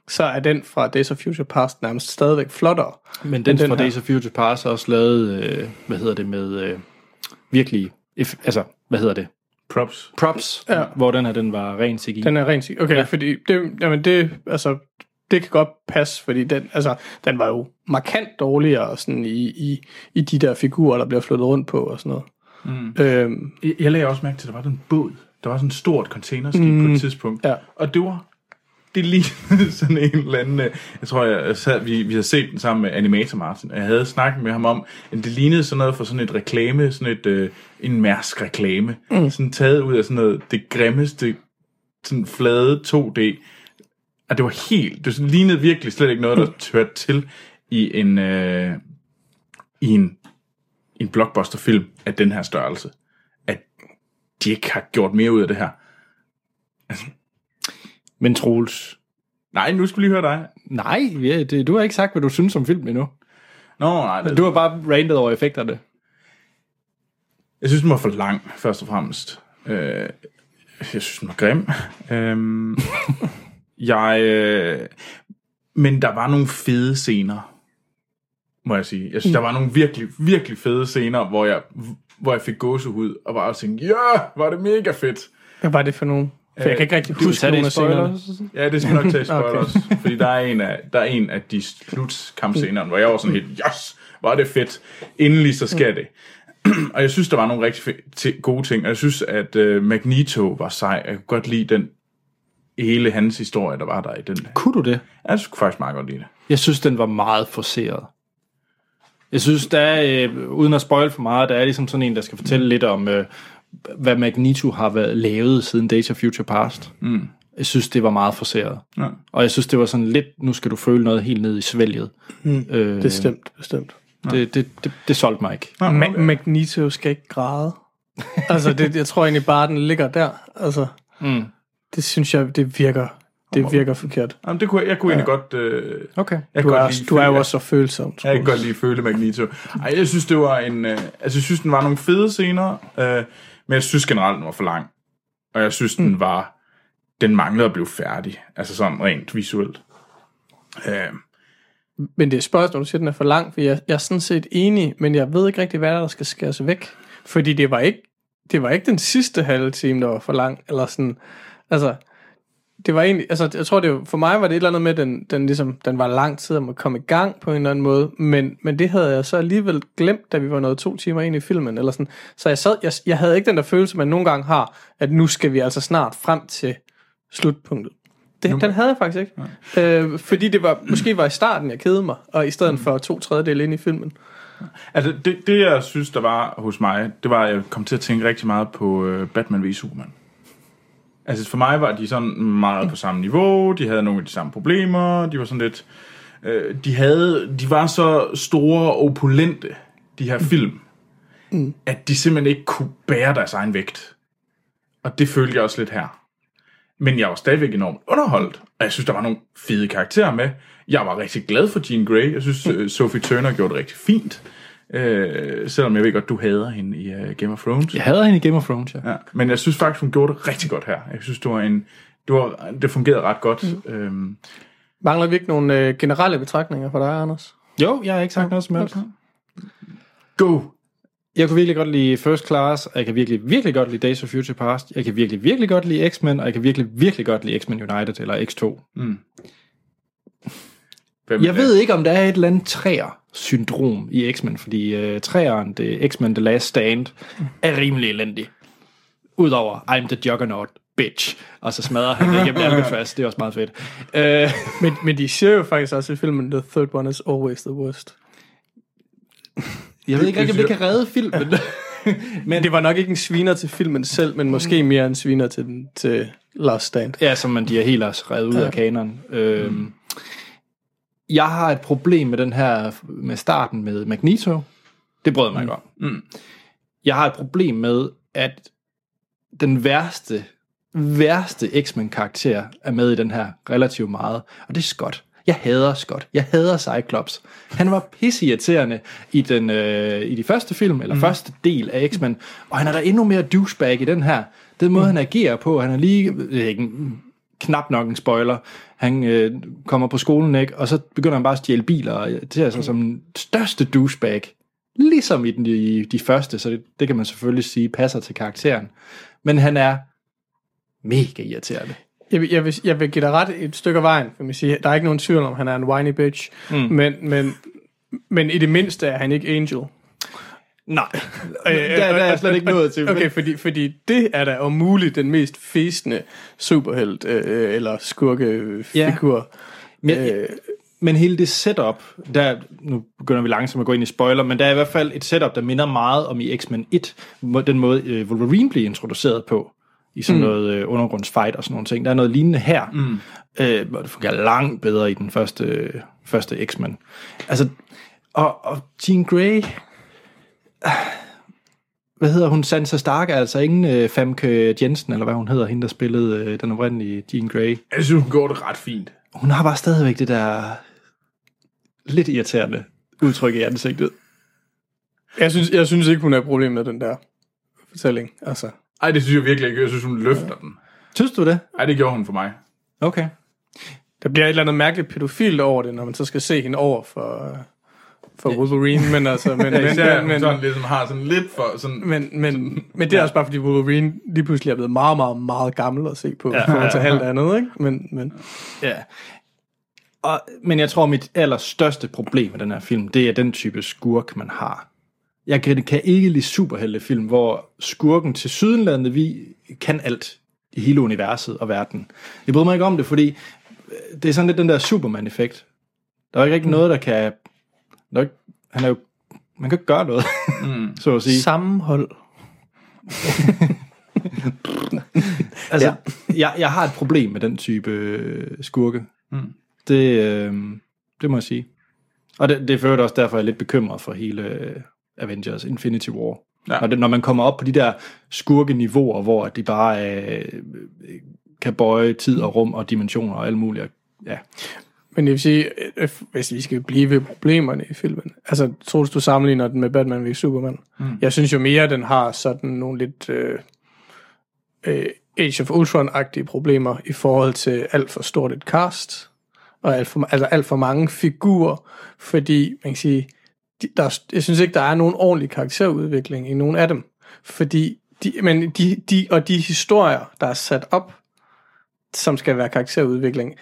så er den fra Days of Future Past nærmest stadigvæk flottere. Men den fra her. Days of Future Past er også lavet, med virkelige, Props, ja. Hvor den her, den var ren CGI. Den er ren CGI, okay, ja. Fordi det, jamen det, altså, det kan godt passe, fordi den, altså, den var jo markant dårligere sådan i de der figurer, der bliver flyttet rundt på og sådan noget. Mm. Jeg lagde også mærke til, at der var den båd, der var sådan et stort containerskib på et tidspunkt, ja. Og det var... Det lignede sådan en eller anden... Jeg tror, vi har set den sammen med Animator Martin, og jeg havde snakket med ham om, at det lignede sådan noget for sådan et reklame, sådan en Mærsk-reklame, sådan taget ud af sådan noget, det grimmeste, sådan flade 2D. Og det var helt... Det lignede virkelig slet ikke noget, der tørte til i en blockbusterfilm af den her størrelse. At de ikke har gjort mere ud af det her. Altså... Men Troels... Nej, nu skal vi lige høre dig. Nej, ja, du har ikke sagt, hvad du synes om filmen endnu. Nå, nej. Du har bare rantet over effekterne. Jeg synes, den var for lang, først og fremmest. Jeg synes, den var grim. Men der var nogle fede scener, må jeg sige. Jeg synes, der var nogle virkelig, virkelig fede scener, hvor jeg fik gåsehud, og bare tænkte, ja, var det mega fedt. Hvad var det for nogle... For jeg kan ikke rigtig huske nogle af scenerne. Ja, det skal nok tage spoilers. Okay. Fordi der er en af de slutkampscenerne, hvor jeg var sådan helt, yes, var det fedt. Endelig så sker det. Og jeg synes, der var nogle rigtig gode ting. Og jeg synes, at Magneto var sej. Jeg kunne godt lide den hele hans historie, der var der i den. Kunne du det? Ja, jeg skulle faktisk meget godt lide det. Jeg synes, den var meget forceret. Jeg synes, der er, uden at spoil for meget, der er ligesom sådan en, der skal fortælle lidt om... hvad Magneto har været lavet siden Days of Future Past. Mm. Jeg synes, det var meget forceret. Ja. Og jeg synes, det var sådan lidt, nu skal du føle noget helt ned i svælget. Mm. Det stemte, bestemt. Ja. Det solgte mig ikke. Ja, Magneto skal ikke græde. Altså, jeg tror egentlig bare, den ligger der. Altså, det synes jeg, det virker forkert. Jamen, jeg kunne egentlig godt... Okay. Du er jo også så følsom. Jeg kan godt lige føle Magneto. Ej, jeg synes, det var en... altså, jeg synes, den var nogle fede scener... Men jeg synes generelt, den var for lang. Og jeg synes, den manglede at blive færdig. Altså sådan rent visuelt. Men det er spørgsmålet, du siger, den er for lang. For jeg er sådan set enig, men jeg ved ikke rigtig, hvad der skal skæres væk. Fordi det var ikke den sidste halve time, der var for lang. Eller sådan, altså... Det var egentlig, altså jeg tror for mig var det et eller andet med, den ligesom, den var lang tid om at komme i gang på en eller anden måde, men det havde jeg så alligevel glemt, da vi var nået 2 timer ind i filmen, eller sådan, så jeg havde ikke den der følelse, man nogle gange har, at nu skal vi altså snart frem til slutpunktet. Den havde jeg faktisk ikke, fordi det var, måske var i starten, jeg kedede mig, og i stedet for 2/3 ind i filmen. Altså det jeg synes, der var hos mig, det var, at jeg kom til at tænke rigtig meget på Batman v Superman. Altså for mig var de sådan meget på samme niveau, de havde nogle af de samme problemer, de var sådan lidt... de var så store og opulente, de her film, at de simpelthen ikke kunne bære deres egen vægt. Og det følte jeg også lidt her. Men jeg var stadigvæk enormt underholdt, og jeg synes, der var nogle fede karakterer med. Jeg var rigtig glad for Jean Grey. Jeg synes, Sophie Turner gjorde det rigtig fint. Selvom jeg ved godt, du hader hende i Game of Thrones. Jeg hader hende i Game of Thrones, ja. Men jeg synes faktisk, hun gjorde det rigtig godt her. Jeg synes, det fungerede ret godt. Mangler vi ikke nogle generelle betragtninger for dig, Anders? Jo, jeg har ikke sagt noget som helst. Go! Jeg kunne virkelig godt lide First Class, og jeg kan virkelig, virkelig godt lide Days of Future Past. Jeg kan virkelig, virkelig godt lide X-Men, og jeg kan virkelig, virkelig godt lide X-Men United, eller X2. Mm. Jeg ved ikke, om der er et eller andet træer-syndrom i X-Men, fordi træeren, X-Men The Last Stand, er rimelig elendig. Udover, I'm the Juggernaut, bitch. Og så smadrer han det igennem Alcatraz, det er også meget fedt. Men de siger jo faktisk også i filmen, the third one is always the worst. Jeg ved ikke rigtig, om det kan redde filmen. Men det var nok ikke en sviner til filmen selv, men måske mere en sviner til Last Stand. Ja, som man de er helt også reddet ud af kanonen. Jeg har et problem med den her, med starten med Magneto. Det brød mig godt. Mm. Jeg har et problem med, at den værste X-Men-karakter er med i den her relativt meget. Og det er Scott. Jeg hader Scott. Jeg hader Cyclops. Han var pisseirriterende i de første film, eller første del af X-Men. Og han er der endnu mere douchebag i den her. Den måde, han agerer på, han er lige... knap nok en spoiler. Han kommer på skolen, ikke? Og så begynder han bare at stjæle biler, og det er altså som den største douchebag, ligesom i de første, så det kan man selvfølgelig sige passer til karakteren. men han er mega irriterende. Jeg vil give dig ret et stykke af vejen, kan man sige. Der er ikke nogen tvivl om, han er en whiny bitch, men i det mindste er han ikke Angel. Nej, der er slet ikke noget til. Okay, fordi det er da om muligt den mest fæsende superhelt eller skurkefigur. Ja. Men hele det setup, der, nu begynder vi langsomt at gå ind i spoiler, men der er i hvert fald et setup, der minder meget om i X-Men 1, den måde Wolverine blev introduceret på, i sådan noget undergrundsfight og sådan nogle ting. Der er noget lignende her, hvor det fungerer langt bedre i den første X-Men. Altså, og Jean Grey... Hvad hedder hun? Sansa Stark, altså ingen Famke Jensen, eller hvad hun hedder, hende der spillede den oprindelige Jean Grey. Jeg synes, hun går det ret fint. Hun har bare stadigvæk det der lidt irriterende udtryk i ansigtet. Jeg synes ikke, hun har problem med den der fortælling. Altså. Ej, det synes jeg virkelig ikke. Jeg synes, hun løfter den. Synes du det? Ej, det gjorde hun for mig. Okay. Der bliver et eller andet mærkeligt pædofilt over det, når man så skal se hende over for Wolverine, men altså... Men sådan ligesom har sådan lidt for... Sådan, men det er også bare, fordi Wolverine lige pludselig er blevet meget, meget, meget gammel at se på, forhold til halvt andet, ikke? Men. Men jeg tror, mit allerstørste problem med den her film, det er den type skurk, man har. Jeg kan ikke lide superheltefilm, hvor skurken til sydenlandet, vi kan alt i hele universet og verden. Jeg bryder mig ikke om det, fordi det er sådan lidt den der Superman-effekt. Der er ikke rigtig noget, der kan... Man kan ikke gøre noget, så at sige. Sammenhold. Altså, jeg har et problem med den type skurke. Det må jeg sige. Og det er ført også derfor, jeg er lidt bekymret for hele Avengers Infinity War. Ja. Når man kommer op på de der skurkeniveauer, hvor de bare kan bøje tid og rum og dimensioner og alt muligt. Ja. Men jeg vil sige, hvis vi skal blive ved problemerne i filmen, altså Troels, du sammenligner den med Batman vs Superman. Jeg synes jo mere, den har sådan nogle lidt Age of Ultron-agtige problemer i forhold til alt for stort et cast, og alt for mange figurer, fordi man kan sige, jeg synes ikke, der er nogen ordentlig karakterudvikling i nogen af dem, fordi de historier, der er sat op, som skal være karakterudvikling,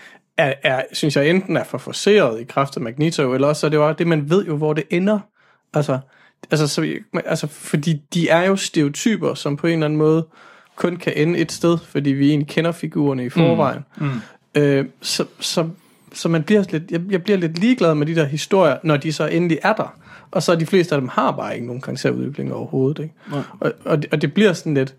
synes jeg enten er for forceret i kraft af Magneto, eller også er det jo det, man ved jo, hvor det ender. Altså, fordi de er jo stereotyper, som på en eller anden måde kun kan ende et sted, fordi vi egentlig kender figurerne i forvejen. Så man bliver lidt, jeg bliver lidt ligeglad med de der historier, når de så endelig er der. Og så de fleste af dem har bare ikke nogen karakterudvikling overhovedet. Ikke? Og det bliver sådan lidt...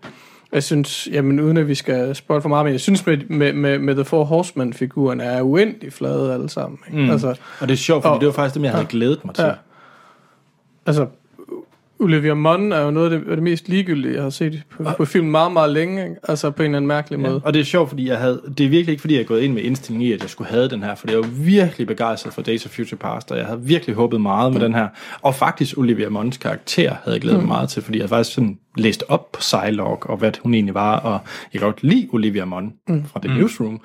Jeg synes, uden at vi skal spoil for meget, men jeg synes med The Four Horsemen-figuren er uendelig flade alle sammen. Ikke? Altså, og det er sjovt, fordi det var faktisk det, jeg havde glædet mig til. Ja. Altså, Olivia Munn er jo noget af det mest ligegyldige, jeg har set på filmen meget, meget længe. Ikke? Altså på en eller anden mærkelig måde. Og det er sjovt, fordi det er virkelig ikke, fordi jeg er gået ind med indstilling i, at jeg skulle have den her, for jeg var virkelig begejstret for Days of Future Past, og jeg havde virkelig håbet meget med den her. Og faktisk Olivia Munns karakter havde jeg glædet mig meget til, fordi jeg faktisk sådan læst op på Psylocke, og hvad hun egentlig var, og jeg kan godt lide Olivia Munn fra The Newsroom.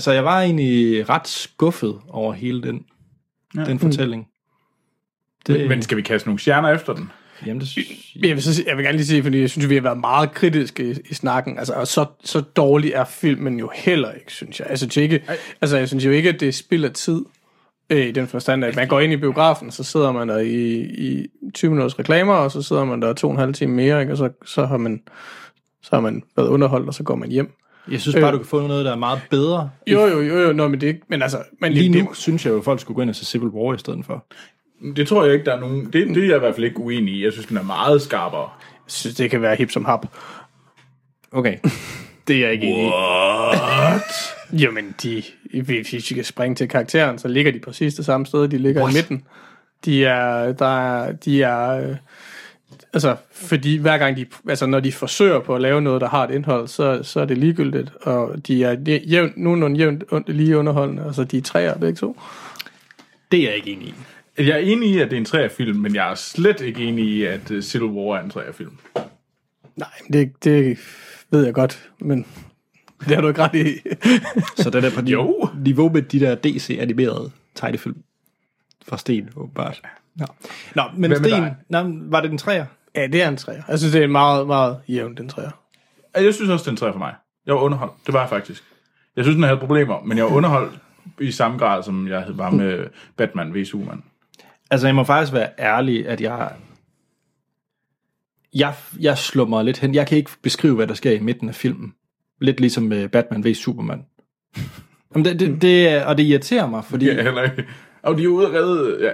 Så jeg var egentlig ret skuffet over hele den fortælling. Men skal vi kaste nogle stjerner efter den? Jamen, jeg vil gerne lige sige, fordi jeg synes, vi har været meget kritiske i snakken. Altså, og så dårlig er filmen jo heller ikke, synes jeg. Jeg synes jo ikke, at det spilder tid i den forstand, at man går ind i biografen, så sidder man der i 20 minutters reklamer, og så sidder man der 2,5 timer mere, ikke? Og så har man været underholdt, og så går man hjem. Jeg synes bare, du kan få noget, der er meget bedre. Jo. Nå, men det ikke. Men altså, nu synes jeg jo, at folk skulle gå ind og se Civil War i stedet for. Det tror jeg ikke, der er nogen... Det er jeg i hvert fald ikke uenig i. Jeg synes, den er meget skarpere. Jeg synes, det kan være hip som hap. Okay. Det er jeg ikke enig i. What? Jamen, hvis vi kan springe til karakteren, så ligger de præcis det samme sted. De ligger i midten. Altså, fordi hver gang når de forsøger på at lave noget, der har et indhold, så er det ligegyldigt. Og de er nogenlunde lige underholdende. Altså, de er træer, begge to. Det er jeg ikke enig i. Jeg er enig i, at det er en træerfilm, men jeg er slet ikke enig i, at Civil War er en træerfilm. Nej, det ved jeg godt, men det har du ikke ret i. Så den er på niveau med de der DC-animerede tegnefilm fra Sten, åbenbart. Nå, men Sten, var det den træer? Ja, det er en træer. Jeg synes, det er meget, meget jævnt, den træer. Ja, jeg synes også, det er en træer for mig. Jeg var underholdt. Det var jeg faktisk. Jeg synes, den havde problemer, men jeg var underholdt i samme grad, som jeg var med Batman vs. Superman. Altså, jeg må faktisk være ærlig, at jeg slummer lidt hen. Jeg kan ikke beskrive, hvad der sker i midten af filmen. Lidt ligesom med Batman vs. Superman. Jamen, det, og det irriterer mig, fordi... Ja, heller ikke. Og de er ude at redde... Ja.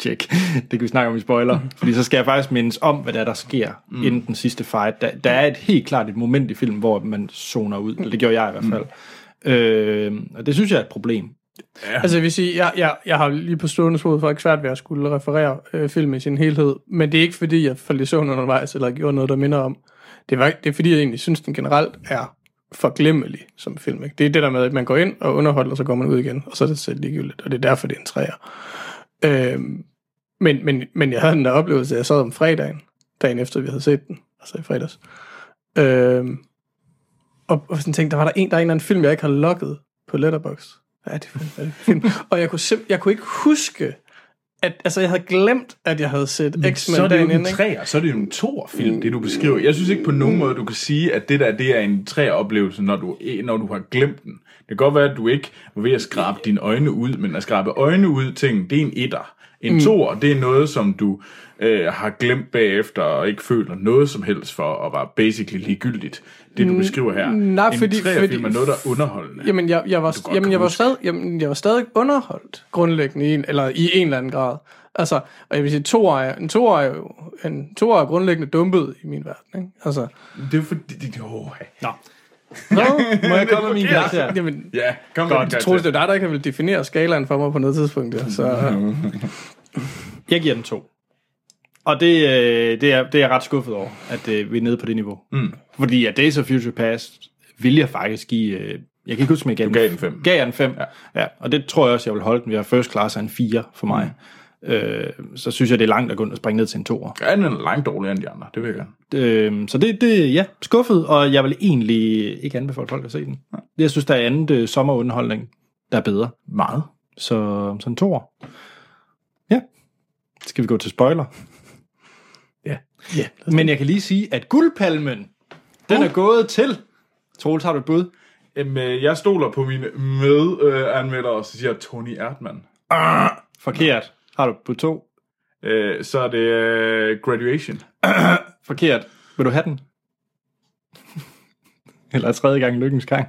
Check. Det kan vi snakke om i spoiler. Fordi så skal jeg faktisk mindes om, hvad der sker inden den sidste fight. Der er et helt klart et moment i filmen, hvor man zoner ud. Eller det gjorde jeg i hvert fald. Og det synes jeg er et problem. Ja. Altså jeg vil sige, jeg har lige på stående fod faktisk svært ved at skulle referere filmen i sin helhed. Men det er ikke fordi, jeg faldt i søvn undervejs, eller gjorde noget, der minder om. Det er fordi, jeg egentlig synes, den generelt er forglemmelig som film. Ikke? Det er det der med, at man går ind og underholder, og så går man ud igen, og så er det selv ligegyldigt, og det er derfor, det er en træer. Men jeg havde den der oplevelse, at jeg sad om fredagen, dagen efter, vi havde set den, altså i fredags. Og sådan tænkte, der var en eller anden film, jeg ikke havde logget på Letterboxd. Ja, det er film. Og jeg kunne ikke huske, at, altså jeg havde glemt, at jeg havde set X-Men dagen inden. Så er det jo en toerfilm, det du beskriver. Jeg synes ikke på nogen måde, du kan sige, at det der, det er en treeroplevelse, når du har glemt den. Det kan godt være, at du ikke var ved at skrabe dine øjne ud, men at skrabe øjne ud, ting, det er en etter. En toer, det er noget, som du har glemt bagefter, og ikke føler noget som helst for, og var basically ligegyldigt, det du beskriver her. Nej, en træerfilm er noget, der er underholdende. Jamen, jeg var stadig underholdt, grundlæggende, i en eller anden grad. Altså, og jeg vil sige, en toer er grundlæggende dumpet i min verden, ikke? Altså. Det er fordi, må jeg komme med min karakter? Jamen, ja, kom med min karakter. Troels, det er dig, der ikke vil definere skalaen for mig på noget tidspunkt. Der, så. Jeg giver den 2. Og det er jeg ret skuffet over, at vi er nede på det niveau. Fordi at Days of Future Past vil jeg faktisk give... jeg kan ikke huske, om jeg gav den 5. Gav jeg den 5? Ja. Og det tror jeg også, jeg vil holde den. Vi har First Class af en 4 for mig. Så synes jeg, det er langt at gå og springe ned til en 2'er. Ja, den er langt dårligere end de andre, det vil jeg gerne. Så det, skuffet, og jeg vil egentlig ikke anbefale folk at se den. Nej. Jeg synes, der er andet sommerunderholdning, der er bedre. Meget. Så en 2'er. Ja. Skal vi gå til spoiler? Ja. Men jeg kan lige sige, at guldpalmen, den er gået til... Troels, har du et bud? Jamen, jeg stoler på mine medanmeldere, og så siger jeg Tony Erdmann. Forkert. Har du på 2? Så er det Graduation. Forkert. Vil du have den? Eller tredje gang lykkens gang?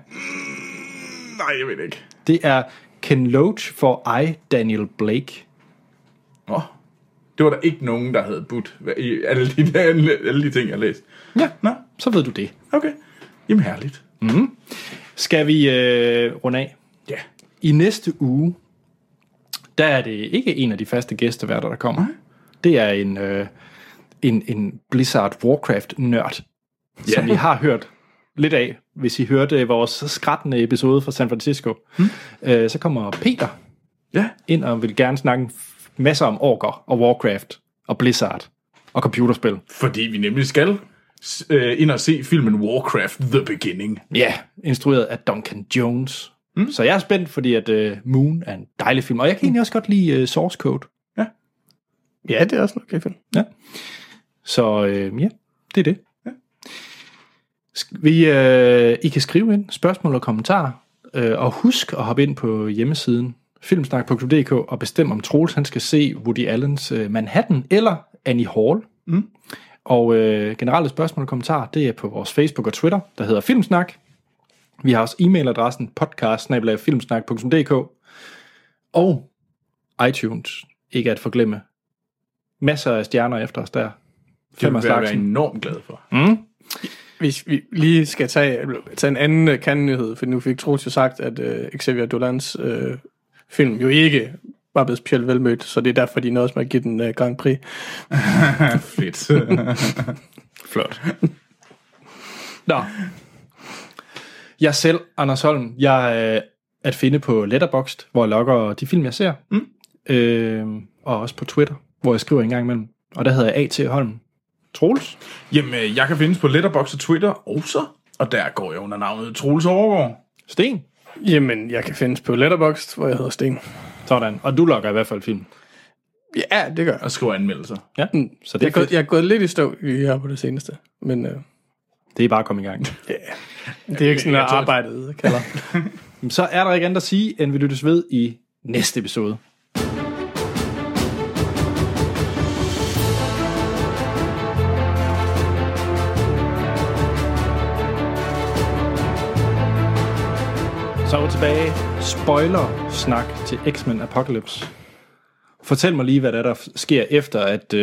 Nej, jeg ved ikke. Det er Ken Loach for I, Daniel Blake. Åh. Det var der ikke nogen, der havde budt i alle de ting, jeg læste. Ja, nå, så ved du det. Okay. Jamen herligt. Mm-hmm. Skal vi runde af? Ja. I næste uge, der er det ikke en af de faste gæsteværter, der kommer. Okay. Det er en Blizzard Warcraft-nørd, som I har hørt lidt af, hvis I hørte vores skrattende episode fra San Francisco. Så kommer Peter ind og vil gerne snakke masser om orker og Warcraft og Blizzard og computerspil. Fordi vi nemlig skal ind og se filmen Warcraft The Beginning. Ja, instrueret af Duncan Jones. Så jeg er spændt, fordi at Moon er en dejlig film. Og jeg kan egentlig også godt lide Source Code. Ja, det er også en okay film. Ja. Så det er det. Ja. I kan skrive ind spørgsmål og kommentarer. Og husk at hoppe ind på hjemmesiden filmsnak.dk og bestemme, om Troels han skal se Woody Allens Manhattan eller Annie Hall. Og generelle spørgsmål og kommentarer, det er på vores Facebook og Twitter, der hedder Filmsnak. Vi har også e-mailadressen podcast@filmsnak.dk og iTunes, ikke at forglemme. Masser af stjerner efter os der. Det vil jeg være enormt glad for. Hvis vi lige skal tage en anden kandennyhed, for nu fik Troels jo sagt, at Xavier Dolans film jo ikke var blevet specielt velmødt, så det er derfor, de nåede også med at give den Grand Prix. Fedt. Flot. Nå. Jeg selv, Anders Holm, jeg er at finde på Letterboxd, hvor jeg logger de film, jeg ser. Og også på Twitter, hvor jeg skriver en gang imellem. Og der hedder jeg A.T. Holm. Troels? Jamen, jeg kan findes på Letterboxd og Twitter også. Og der går jeg under navnet Troels Overgaard. Sten? Jamen, jeg kan findes på Letterboxd, hvor jeg hedder Sten. Sådan. Og du logger i hvert fald film. Ja, det gør jeg. Og skrive anmeldelser. Ja, så det er fedt. Jeg er gået lidt i stå her på det seneste, men... Det er bare at komme i gang. Ja, yeah. Det er ikke sådan, at arbejdet kalder. Så er der ikke andet at sige, end vi lyttes ved i næste episode. Så er vi tilbage. Spoiler-snak til X-Men Apocalypse. Fortæl mig lige, hvad der sker efter, at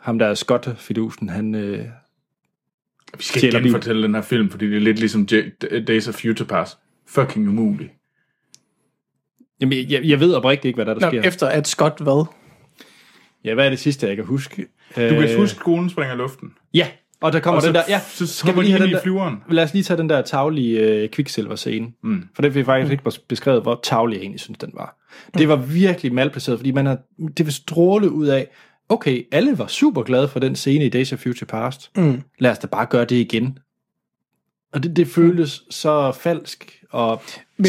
ham der er Scott-fidusen, han... Vi skal ikke genfortælle den her film, fordi det er lidt ligesom Days of Future Past. Fucking umuligt. Jamen, jeg ved oprigtigt ikke, hvad der sker. Efter at Scott hvad? Ja, hvad er det sidste, jeg kan huske? Du kan huske, skolen springer luften. Ja, og der kommer og den der... Ja, så kan vi lige have den der, i flyveren. Lad os lige tage den der taglige kviksilver-scene. Mm. For det fik faktisk ikke beskrevet, hvor taglig jeg egentlig synes, den var. Det var virkelig malplaceret, fordi man har, det vil stråle ud af... Okay, alle var super glade for den scene i Days of Future Past. Mm. Lad os da bare gøre det igen. Og det føles så falsk og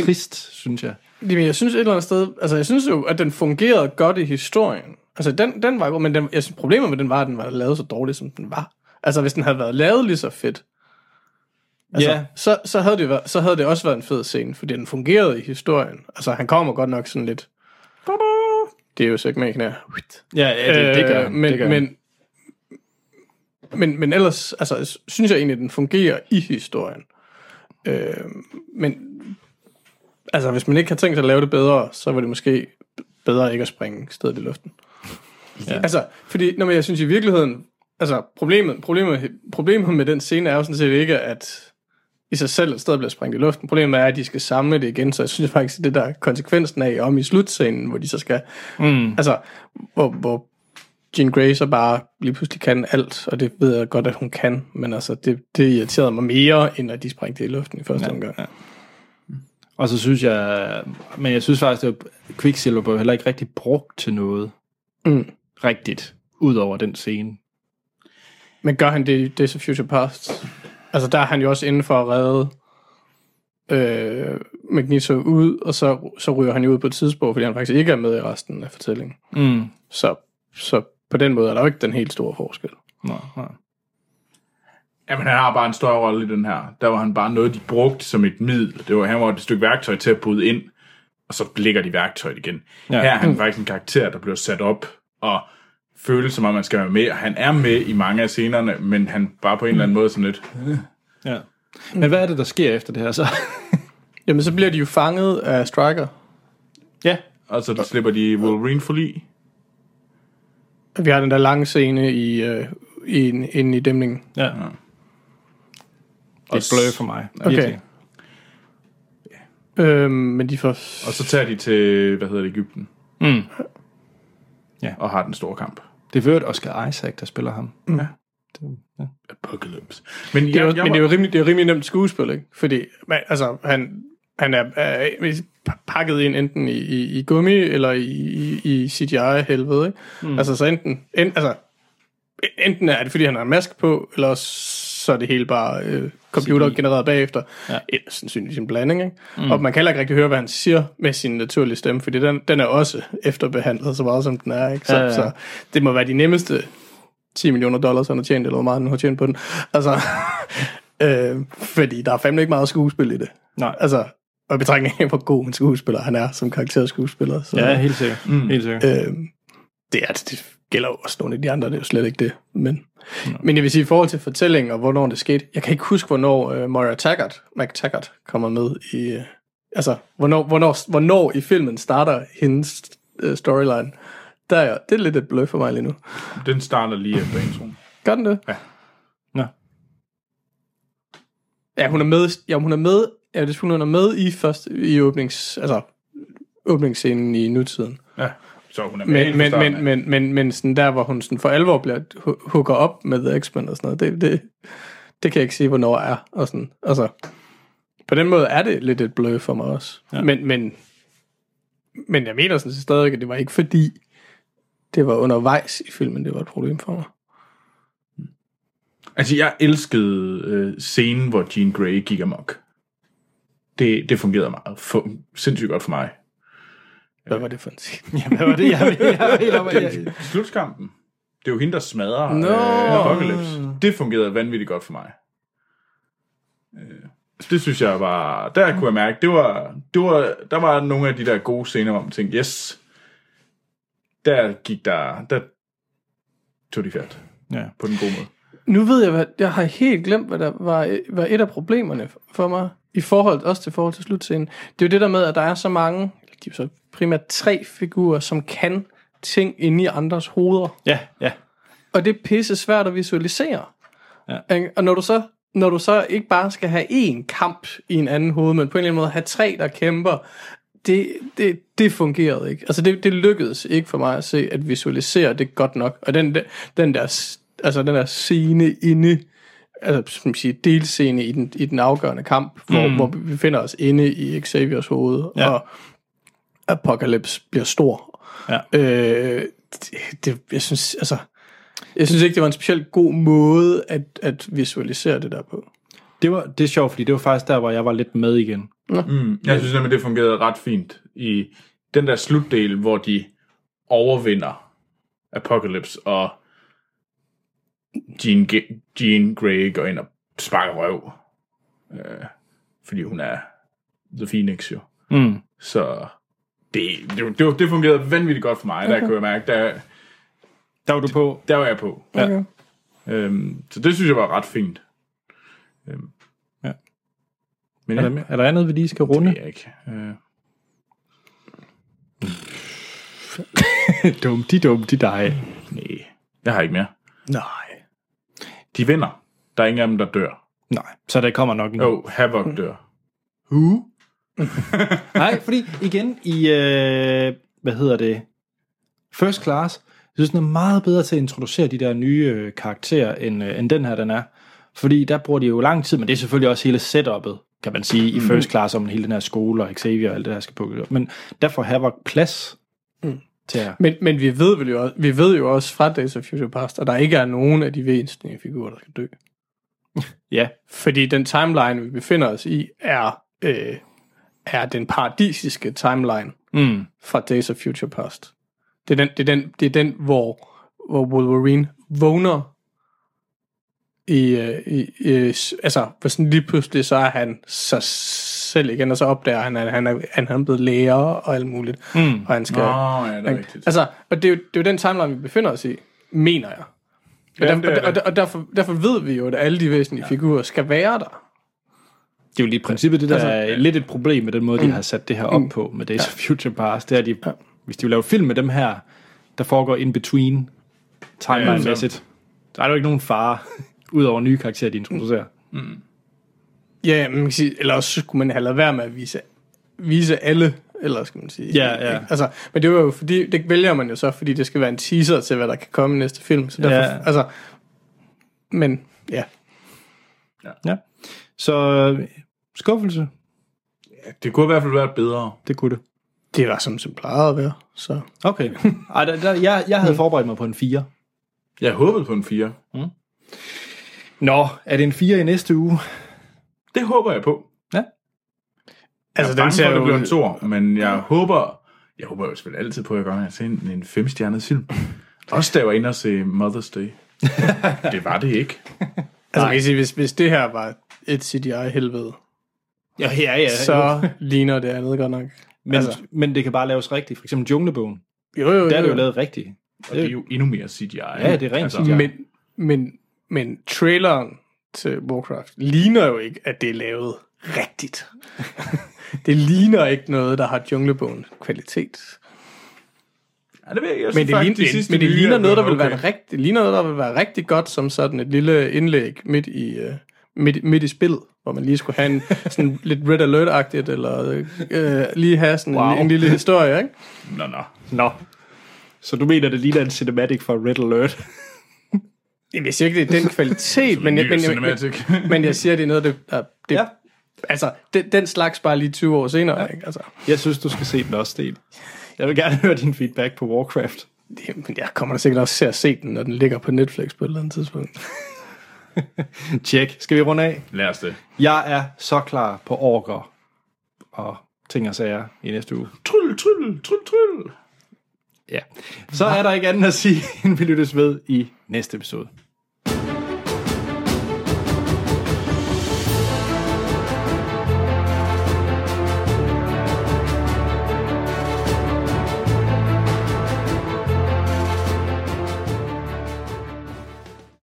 trist, synes jeg. Jamen, jeg synes et eller andet sted... Altså, jeg synes jo, at den fungerede godt i historien. Altså, den var god, men jeg synes, problemet med den var, at den var lavet så dårligt, som den var. Altså, hvis den havde været lavet lige så fedt, altså, yeah. så havde det også været en fed scene, fordi den fungerede i historien. Altså, han kommer godt nok sådan lidt... Det er jo så ikke mere knæ. Ja, det gør han. Men ellers, altså, synes jeg egentlig, at den fungerer i historien. Men, altså, hvis man ikke har tænkt sig at lave det bedre, så var det måske bedre ikke at springe stedet i luften. Ja. Altså, fordi, når jeg synes i virkeligheden, altså, problemet med den scene er jo sådan set ikke, at i sig selv et sted bliver sprængt i luften. Problemet er, at de skal samle det igen, så jeg synes faktisk, at det der konsekvensen af om i slutscenen, hvor de så skal... Mm. Altså, hvor Jean Grey så bare lige pludselig kan alt, og det ved jeg godt, at hun kan, men altså, det irriterede mig mere, end at de sprængte i luften i første omgang. Ja. Og så synes jeg... Men jeg synes faktisk, at Quicksilver blev heller ikke rigtig brugt til noget rigtigt, ud over den scene. Men gør han det i Days of Future Past? Altså, der er han jo også inden for at redde Magneto ud, og så ryger han jo ud på et tidspunkt, fordi han faktisk ikke er med i resten af fortællingen. Mm. Så på den måde er der jo ikke den helt store forskel. Nej. Jamen, han har bare en større rolle i den her. Der var han bare noget, de brugte som et middel. Han var et stykke værktøj til at bryde ind, og så ligger de værktøjet igen. Ja. Her er han faktisk en karakter, der bliver sat op, og føles som om, man skal være med, og han er med i mange af scenerne, men han bare på en eller anden måde sådan lidt... Ja. Men hvad er det, der sker efter det her så? Jamen, så bliver de jo fanget af Striker. Ja. Og så slipper de Wolverine forli. Vi har den der lange scene inde i dæmningen. Ja. Det er et blø for mig. Okay. Ja. Men de får... Og så tager de til, Egypten. Mm. Ja. Og har den store kamp. Det er jo Oscar Isaac, der spiller ham. Mm. Ja. Apocalypse. Men det er jo rimelig nemt skuespil, ikke? Fordi altså, han er pakket ind enten i gummi eller i CGI-helvede, ikke? Mm. Altså, så enten er det, fordi han har en mask på, eller så er det hele bare computergenereret bagefter. Ja. Sandsynligvis en blanding, ikke? Mm. Og man kan heller ikke rigtig høre, hvad han siger med sin naturlige stemme, fordi den er også efterbehandlet så meget, som den er, ikke? Ja. Så det må være de nemmeste $10 million, han har tjent, eller hvor meget han har tjent på den. Altså, fordi der er fandme ikke meget skuespil i det. Nej. Altså, og betragtning af, hvor god en skuespiller han er, som karakterskuespiller. Så, ja, helt sikkert. Mm. Helt sikkert. Det gælder jo også nogle af de andre, det er jo slet ikke det. Men jeg vil sige, i forhold til fortællingen og hvornår det skete, jeg kan ikke huske, hvornår Moira Taggart, McTaggart, kommer med i... altså, hvornår i filmen starter hendes storyline. Det er lidt et bløf for mig lige nu. Den starter lige efter introen. Gør den det? Ja. Nå. Ja, hun er med i åbnings... Altså, åbningsscenen i nutiden. Ja. Så hun er med men sådan der, hvor hun sådan for alvor bliver hooker op med The X-Men og sådan noget, det kan jeg ikke sige, hvornår er. Og sådan. Altså, på den måde er det lidt et bløf for mig også. Ja. Men jeg mener sådan stadig, at det var ikke fordi, det var undervejs i filmen, det var et problem for mig. Altså, jeg elskede scenen, hvor Jean Grey gik amok. Det fungerede meget sindssygt godt for mig. Hvad var det for en scene? Ja, hvad var det? Jeg slutskampen. Det er jo hende, der smadrer Apocalypse. Det fungerede vanvittigt godt for mig. Det synes jeg var... Der kunne jeg mærke, der var nogle af de der gode scener, hvor man tænkte, yes, der tog de færdigt. Ja. På den gode måde. Nu ved jeg, jeg har helt glemt, hvad der var et af problemerne for mig, i forhold til slutscenen. Det er jo det der med, at der er så mange, de er så primært 3 figurer, som kan ting inde i andres hoveder. Ja, ja. Og det er pisse svært at visualisere. Ja. Og når du så ikke bare skal have én kamp i en anden hoved, men på en eller anden måde have 3, der kæmper, det fungerede ikke. Altså det lykkedes ikke for mig at se, at visualisere det godt nok. Og den der scene inde, altså som siger, delscene i den afgørende kamp, hvor vi finder os inde i Xaviers hoved, ja, og Apocalypse bliver stor. Ja. Jeg synes ikke, det var en specielt god måde at visualisere det der på. Det er sjovt, fordi det var faktisk der, hvor jeg var lidt med igen. Ja. Jeg synes nemlig, det fungerede ret fint i den der slutdel, hvor de overvinder Apocalypse, og Jean Grey går ind og sparker røv. Fordi hun er The Phoenix, jo. Mm. Så det fungerede vanvittigt godt for mig. Okay. Der kunne jeg mærke, der var du på. Der var jeg på. Okay. Ja. Så det synes jeg var ret fint. Ja. Men er der andet, vi lige skal runde? Det ved jeg ikke. Dum, de dig. Nej, jeg har ikke mere. Nej. De vinder. Der er ingen af dem, der dør. Nej, så der kommer nok en... Havok dør. Who? Nej, fordi igen i... First Class. Jeg synes, den er meget bedre til at introducere de der nye karakterer, end den her, den er. Fordi der bruger de jo lang tid, men det er selvfølgelig også hele setup'et, kan man sige, i First Class, om hele den her skole, og Xavier og alt det her skal på. Men der får Havok plads... Men vi ved jo også fra Days of Future Past, at der ikke er nogen af de væsentlige figurer, der skal dø. Ja. Fordi den timeline, vi befinder os i, er den paradisiske timeline fra Days of Future Past. Det er den hvor Wolverine vågner i sådan lige pludselig, så er han så selv igen, og så opdager han, at han er blevet lærer og alt muligt. Og han skal... og det er jo den timeline, vi befinder os i, mener jeg. Og derfor ved vi jo, at alle de væsentlige figurer skal være der. Det er jo lige i princippet det, der er lidt et problem med den måde, de har sat det her op på med Days of Future Past. Det er, hvis de vil lave film med dem her, der foregår in-between timeline-mæssigt. Der er jo ikke nogen fare, udover nye karakterer, de introducerer. Ja, man kan sige, eller også skulle man have lavet være med at vise alle, eller skal man sige. Ja. Altså, men det var jo fordi, det vælger man jo så, fordi det skal være en teaser til, hvad der kan komme i næste film. Så derfor, Ja. Så skuffelse. Ja, det kunne i hvert fald være bedre. Det kunne det. Det var som plejede at være, så. Okay. Ej, jeg havde forberedt mig på en 4. Jeg håbede på en 4. Nå, er det en 4 i næste uge? Det håber jeg på. Ja. Altså, den ser jo en tor, men jeg håber jo selvfølgelig altid på, at jeg gør en 5-stjernet film. Også da jeg var inde og se Mother's Day. Det var det ikke. Altså, man kan sige, hvis det her var et CGI-helvede, så ligner det andet godt nok. Men det kan bare laves rigtigt. For eksempel Junglebogen. Jo. Der er det jo lavet rigtigt. Og det er jo endnu mere CGI. Ja, det er rent CGI. Men traileren til Warcraft ligner jo ikke, at det er lavet rigtigt. Det ligner ikke noget, der har junglebogen kvalitet. Ja, det ved jeg. Men det ligner noget, der vil være rigtig godt, som sådan et lille indlæg midt i spillet, hvor man lige skulle have en sådan lidt Red Alert-agtigt, eller lige have sådan en lille historie, ikke? Nå. Så du mener, det ligner en cinematic for Red Alert? Jeg siger ikke, det er den kvalitet, men jeg siger, det er noget, det ja. Altså, den slags bare lige 20 år senere. Ja. Ikke? Altså. Jeg synes, du skal se den også, Sten. Jeg vil gerne høre din feedback på Warcraft. Men jeg kommer da sikkert også til at se den, når den ligger på Netflix på et eller andet tidspunkt. Tjek. Skal vi runde af? Lad os det. Jeg er så klar på orker og ting og sager i næste uge. Tryl, tryl, tryl, tryl. Ja, så er der ikke andet at sige, end vi lyttes ved i næste episode.